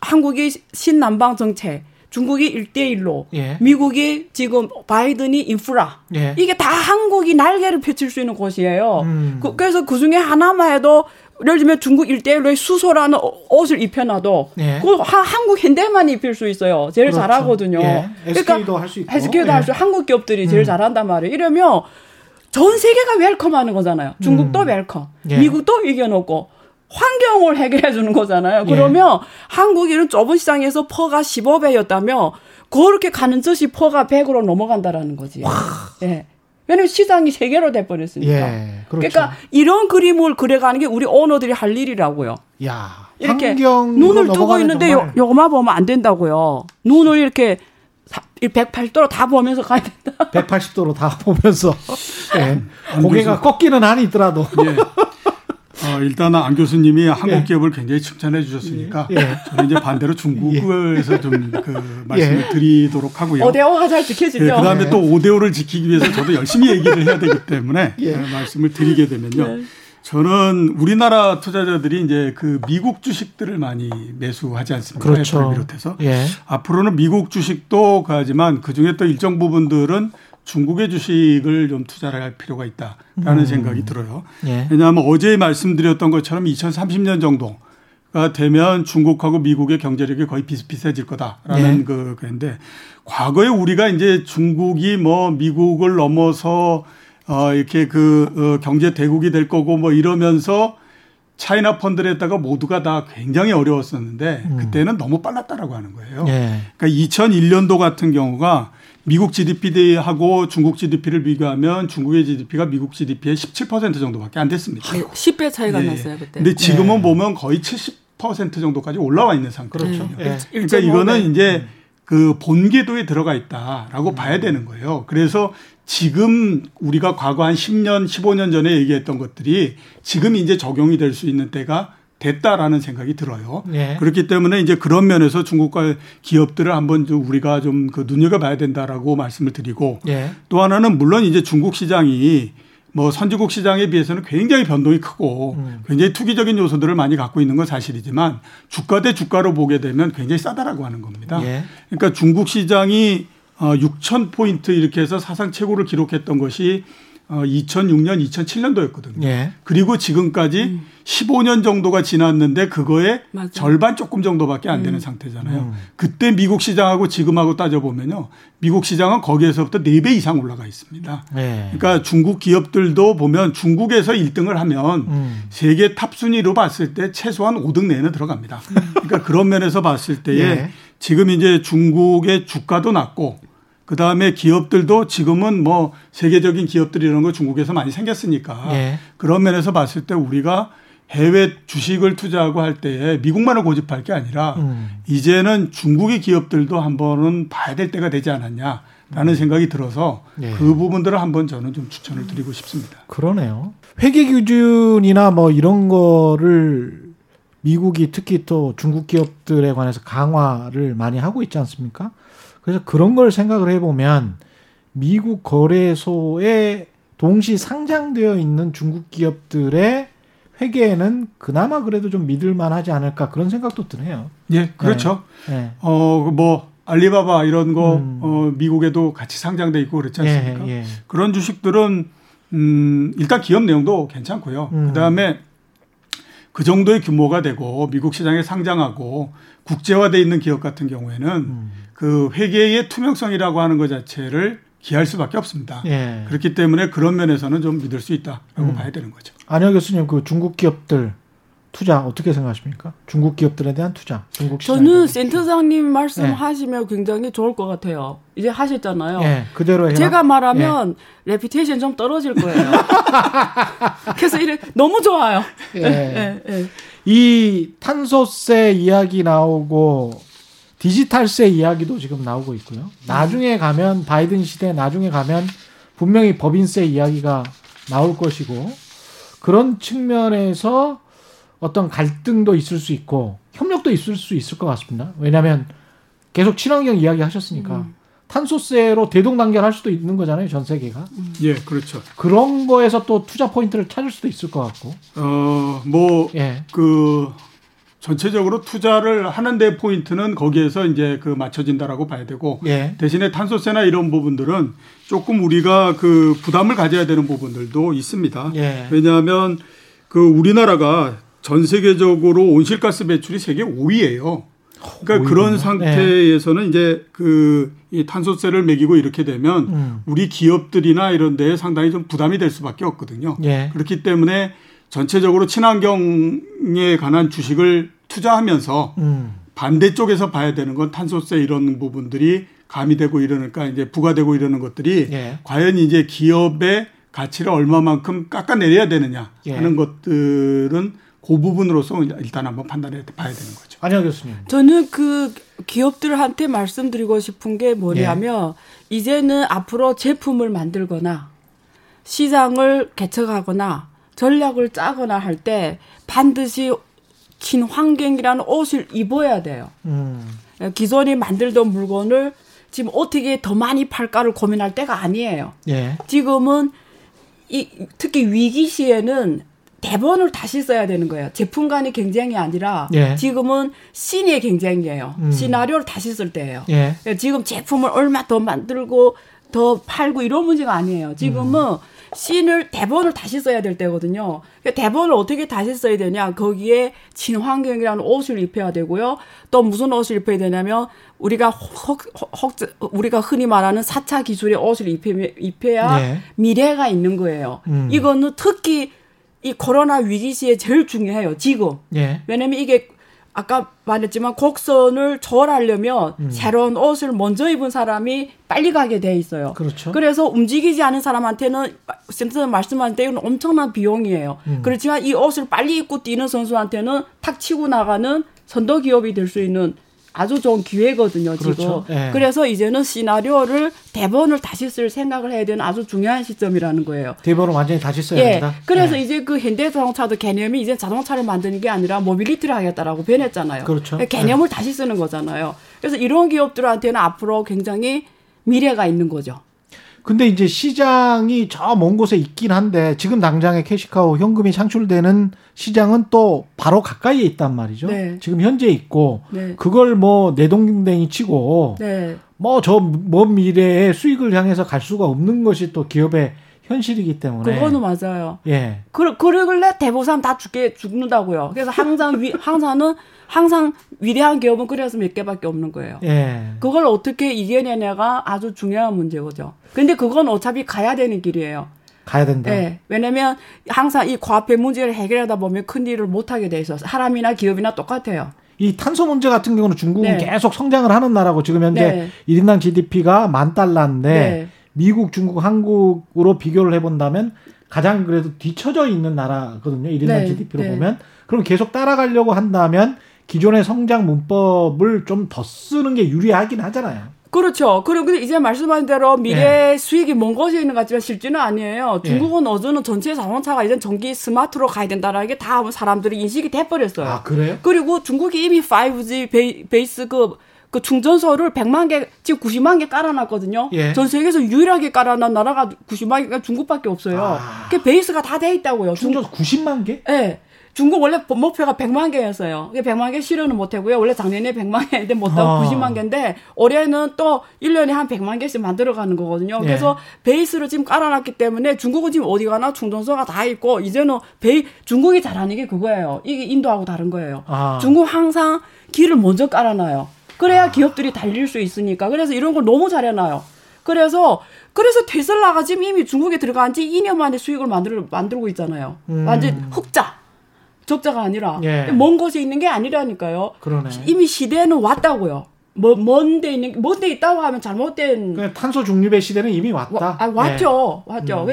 한국이 신남방 정책, 중국이 1:1로, 예. 미국이 지금 바이든이 인프라, 예. 이게 다 한국이 날개를 펼칠 수 있는 곳이에요. 그래서 그 중에 하나만 해도 예를 들면 중국 1:1로의 수소라는 옷을 입혀놔도 예. 그 한국 현대만 입힐 수 있어요. 제일 그렇죠. 잘하거든요. 예. SK도 할 수 있고. SK도 할 수 있고 예. 한국 기업들이 제일 잘한단 말이에요. 이러면 전 세계가 웰컴하는 거잖아요. 중국도 웰컴, 예. 미국도 이겨놓고. 환경을 해결해 주는 거잖아요. 그러면 예. 한국인은 좁은 시장에서 퍼가 15배였다며 그렇게 가는 듯이 퍼가 100으로 넘어간다라는 거지. 예. 왜냐하면 시장이 세계로 돼버렸으니까. 예, 그렇죠. 그러니까 이런 그림을 그려가는 게 우리 오너들이 할 일이라고요. 야, 이렇게 눈을 뜨고 있는데 요거만 보면 안 된다고요. 눈을 이렇게 180도로 다 보면서 가야 된다. 180도로 다 보면서 예. 고개가 꺾이는 한이 있더라도. 예. 일단 안 교수님이 한국 기업을 굉장히 칭찬해 주셨으니까 저는 이제 반대로 중국에서 좀 그 말씀을 드리도록 하고요. 5대5가 잘 지켜지죠. 네, 그다음에 또 5대5를 지키기 위해서 저도 열심히 얘기를 해야 되기 때문에 말씀을 드리게 되면요. 저는 우리나라 투자자들이 이제 그 미국 주식들을 많이 매수하지 않습니까? 그렇죠. 비롯해서 앞으로는 미국 주식도 가지만 그중에 또 일정 부분들은 중국의 주식을 좀 투자를 할 필요가 있다라는 생각이 들어요. 왜냐하면 어제 말씀드렸던 것처럼 2030년 정도가 되면 중국하고 미국의 경제력이 거의 비슷비슷해질 거다라는 그런데 과거에 우리가 이제 중국이 뭐 미국을 넘어서 이렇게 그 경제 대국이 될 거고 뭐 이러면서 차이나 펀드에다가 모두가 다 굉장히 어려웠었는데 그때는 너무 빨랐다라고 하는 거예요. 그러니까 2001년도 같은 경우가 미국 GDP하고 중국 GDP를 비교하면 중국의 GDP가 미국 GDP의 17% 정도밖에 안 됐습니다. 10배 차이가 났어요 그때. 근데 지금은 보면 거의 70% 정도까지 올라와 있는 상태거든요. 그렇죠. 그러니까 이거는 이제 그 본궤도에 들어가 있다라고 봐야 되는 거예요. 그래서 지금 우리가 과거 한 10년, 15년 전에 얘기했던 것들이 지금 이제 적용이 될 수 있는 때가 됐다라는 생각이 들어요. 그렇기 때문에 이제 그런 면에서 중국과 기업들을 한번 좀 우리가 좀 그 눈여겨봐야 된다라고 말씀을 드리고 또 하나는 물론 이제 중국 시장이 뭐 선진국 시장에 비해서는 굉장히 변동이 크고 굉장히 투기적인 요소들을 많이 갖고 있는 건 사실이지만 주가 대 주가로 보게 되면 굉장히 싸다라고 하는 겁니다. 그러니까 중국 시장이 6,000포인트 이렇게 해서 사상 최고를 기록했던 것이 2006년, 2007년도였거든요. 그리고 지금까지 15년 정도가 지났는데 그거의 절반 조금 정도밖에 안 되는 상태잖아요. 그때 미국 시장하고 지금하고 따져보면요. 미국 시장은 거기에서부터 4배 이상 올라가 있습니다. 그러니까 중국 기업들도 보면 중국에서 1등을 하면 세계 탑순위로 봤을 때 최소한 5등 내에는 들어갑니다. 그러니까 그런 면에서 봤을 때에 지금 이제 중국의 주가도 낮고 그다음에 기업들도 지금은 뭐 세계적인 기업들이 이런 거 중국에서 많이 생겼으니까 그런 면에서 봤을 때 우리가 해외 주식을 투자하고 할 때에 미국만을 고집할 게 아니라 이제는 중국의 기업들도 한번은 봐야 될 때가 되지 않았냐라는 생각이 들어서 그 부분들을 한번 저는 좀 추천을 드리고 싶습니다. 그러네요. 회계 기준이나 뭐 이런 거를 미국이 특히 또 중국 기업들에 관해서 강화를 많이 하고 있지 않습니까? 그래서 그런 걸 생각을 해보면 미국 거래소에 동시 상장되어 있는 중국 기업들의 회계에는 그나마 그래도 좀 믿을만 하지 않을까 그런 생각도 드네요. 예, 그렇죠. 뭐 알리바바 이런 거 미국에도 같이 상장돼 있고 그렇지 않습니까? 그런 주식들은 일단 기업 내용도 괜찮고요. 그다음에 그 정도의 규모가 되고 미국 시장에 상장하고 국제화되어 있는 기업 같은 경우에는 그 회계의 투명성이라고 하는 것 자체를 기할 수밖에 없습니다. 그렇기 때문에 그런 면에서는 좀 믿을 수 있다라고 봐야 되는 거죠. 안혁 교수님, 그 중국 기업들 투자 어떻게 생각하십니까? 중국 기업들에 대한 투자. 중국 저는 센터장님 말씀하시면 굉장히 좋을 것 같아요. 이제 하셨잖아요. 그대로 해요. 제가 말하면 레피테이션 좀 떨어질 거예요. 그래서 이래 너무 좋아요. 이 탄소세 이야기 나오고 디지털세 이야기도 지금 나오고 있고요. 나중에 가면 바이든 시대 나중에 가면 분명히 법인세 이야기가 나올 것이고 그런 측면에서 어떤 갈등도 있을 수 있고 협력도 있을 수 있을 것 같습니다. 왜냐하면 계속 친환경 이야기 하셨으니까 탄소세로 대동단결할 수도 있는 거잖아요. 전 세계가. 그렇죠. 그런 거에서 또 투자 포인트를 찾을 수도 있을 것 같고. 전체적으로 투자를 하는데 포인트는 거기에서 이제 그 맞춰진다라고 봐야 되고 대신에 탄소세나 이런 부분들은 조금 우리가 그 부담을 가져야 되는 부분들도 있습니다. 왜냐하면 그 우리나라가 전 세계적으로 온실가스 배출이 세계 5위예요. 그러니까 5위군요. 그런 상태에서는 이제 그 이 탄소세를 매기고 이렇게 되면 우리 기업들이나 이런 데에 상당히 좀 부담이 될 수밖에 없거든요. 그렇기 때문에 전체적으로 친환경에 관한 주식을 투자하면서 반대쪽에서 봐야 되는 건 탄소세 이런 부분들이 가미되고 이러니까 이제 부과되고 이러는 것들이 과연 이제 기업의 가치를 얼마만큼 깎아내려야 되느냐 하는 것들은 그 부분으로서 일단 한번 판단해 봐야 되는 거죠. 안혁 교수님. 저는 그 기업들한테 말씀드리고 싶은 게 뭐냐면 이제는 앞으로 제품을 만들거나 시장을 개척하거나 전략을 짜거나 할 때 반드시 친환경이라는 옷을 입어야 돼요. 기존에 만들던 물건을 지금 어떻게 더 많이 팔까를 고민할 때가 아니에요. 예. 지금은 특히 위기 시에는 대본을 다시 써야 되는 거예요. 제품 간의 경쟁이 아니라 예. 지금은 씬의 경쟁이에요. 시나리오를 다시 쓸 때예요. 예. 지금 제품을 얼마 더 만들고 더 팔고 이런 문제가 아니에요. 지금은 씬을 대본을 다시 써야 될 때거든요. 대본을 어떻게 다시 써야 되냐. 거기에 친환경이라는 옷을 입혀야 되고요. 또 무슨 옷을 입혀야 되냐면 우리가 흔히 말하는 4차 기술의 옷을 입혀야 예. 미래가 있는 거예요. 이거는 특히 이 코로나 위기 시에 제일 중요해요. 지금. 예. 왜냐면 이게 아까 말했지만 곡선을 조절하려면 새로운 옷을 먼저 입은 사람이 빨리 가게 돼 있어요. 그렇죠. 그래서 움직이지 않은 사람한테는 선생님 말씀하신 대로 엄청난 비용이에요. 그렇지만 이 옷을 빨리 입고 뛰는 선수한테는 탁 치고 나가는 선도 기업이 될 수 있는 아주 좋은 기회거든요. 그렇죠. 지금. 예. 그래서 이제는 시나리오를 대본을 다시 쓸 생각을 해야 되는 아주 중요한 시점이라는 거예요. 대본을 완전히 다시 써야 예. 합니다. 그래서 예. 이제 그 현대자동차도 개념이 이제 자동차를 만드는 게 아니라 모빌리티를 하겠다라고 변했잖아요. 그렇죠. 개념을 예. 다시 쓰는 거잖아요. 그래서 이런 기업들한테는 앞으로 굉장히 미래가 있는 거죠. 근데 이제 시장이 저 먼 곳에 있긴 한데 지금 당장의 캐시카우 현금이 창출되는 시장은 또 바로 가까이에 있단 말이죠. 네. 지금 현재 있고 네. 그걸 뭐 내동댕이 치고 네. 뭐 저 먼 미래에 수익을 향해서 갈 수가 없는 것이 또 기업의 현실이기 때문에 그거는 맞아요. 예. 그러길래 대부분 다 죽는다고요. 그래서 항상 위대한 기업은 그래서 몇 개밖에 없는 거예요. 예. 그걸 어떻게 이겨내냐가 아주 중요한 문제거든요. 근데 그건 어차피 가야 되는 길이에요. 가야 된다. 예. 왜냐면 항상 이 과폐 문제를 해결하다 보면 큰 일을 못 하게 돼 있어서 사람이나 기업이나 똑같아요. 이 탄소 문제 같은 경우는 중국은 네. 계속 성장을 하는 나라고 지금 현재 네. 1인당 GDP가 $10,000인데 네. 미국, 중국, 한국으로 비교를 해본다면 가장 그래도 뒤처져 있는 나라거든요. 1인당 네, GDP로 네. 보면. 그럼 계속 따라가려고 한다면 기존의 성장 문법을 좀 더 쓰는 게 유리하긴 하잖아요. 그렇죠. 그리고 이제 말씀하신 대로 미래의 예. 수익이 먼 곳에 있는 것 같지만 실제는 아니에요. 중국은 예. 어제는 전체 자동차가 이제 전기 스마트로 가야 된다는 게 다 사람들이 인식이 돼버렸어요. 아, 그래요? 그리고 중국이 이미 5G 베이스 그 충전소를 100만 개, 지금 90만 개 깔아놨거든요. 예. 전 세계에서 유일하게 깔아놨 나라가 90만 개가 중국밖에 없어요. 아. 그 베이스가 다 돼 있다고요. 충전소 90만 개? 네. 중국 원래 목표가 100만 개였어요. 100만 개 실현은 못하고요. 원래 작년에 100만 개인데 못하고 90만 개인데 올해는 또 1년에 한 100만 개씩 만들어가는 거거든요. 예. 그래서 베이스를 지금 깔아놨기 때문에 중국은 지금 어디 가나 충전소가 다 있고 이제는 중국이 잘하는 게 그거예요. 이게 인도하고 다른 거예요. 아. 중국 항상 길을 먼저 깔아놔요. 그래야 기업들이 달릴 수 있으니까. 그래서 이런 걸 너무 잘해놔요. 그래서 테슬라가 지금 이미 중국에 들어간 지 2년 만에 수익을 만들고 있잖아요. 완전 적자가 아니라. 예. 먼 곳에 있는 게 아니라니까요. 그러네. 이미 시대는 왔다고요. 먼데 있다고 하면 잘못된. 탄소 중립의 시대는 이미 왔다. 왔죠. 예. 왔죠.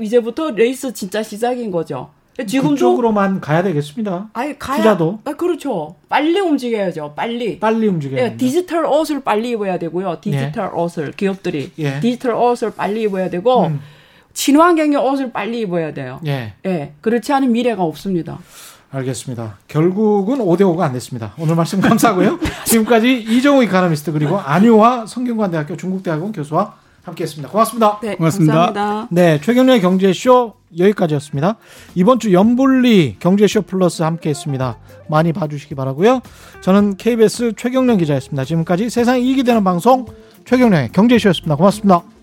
이제부터 레이스 진짜 시작인 거죠. 지금도 그쪽으로만 가야 되겠습니다. 투자도. 그렇죠. 빨리 움직여야죠. 빨리 움직여야 예, 디지털 옷을 빨리 입어야 되고요. 디지털 예. 옷을 기업들이 예. 디지털 옷을 빨리 입어야 되고 친환경의 옷을 빨리 입어야 돼요. 예. 예. 그렇지 않은 미래가 없습니다. 알겠습니다. 결국은 5대5가 안 됐습니다. 오늘 말씀 감사하고요. 지금까지 이정우 이코노미스트 그리고 안유화 성균관대학교 중국대학원 교수와 함께했습니다. 고맙습니다. 네, 고맙습니다. 감사합니다. 네, 최경련의 경제쇼 여기까지였습니다. 이번 주 연불리 경제쇼 플러스 함께했습니다. 많이 봐주시기 바라고요. 저는 KBS 최경련 기자였습니다. 지금까지 세상이 이익이 되는 방송 최경련의 경제쇼였습니다. 고맙습니다.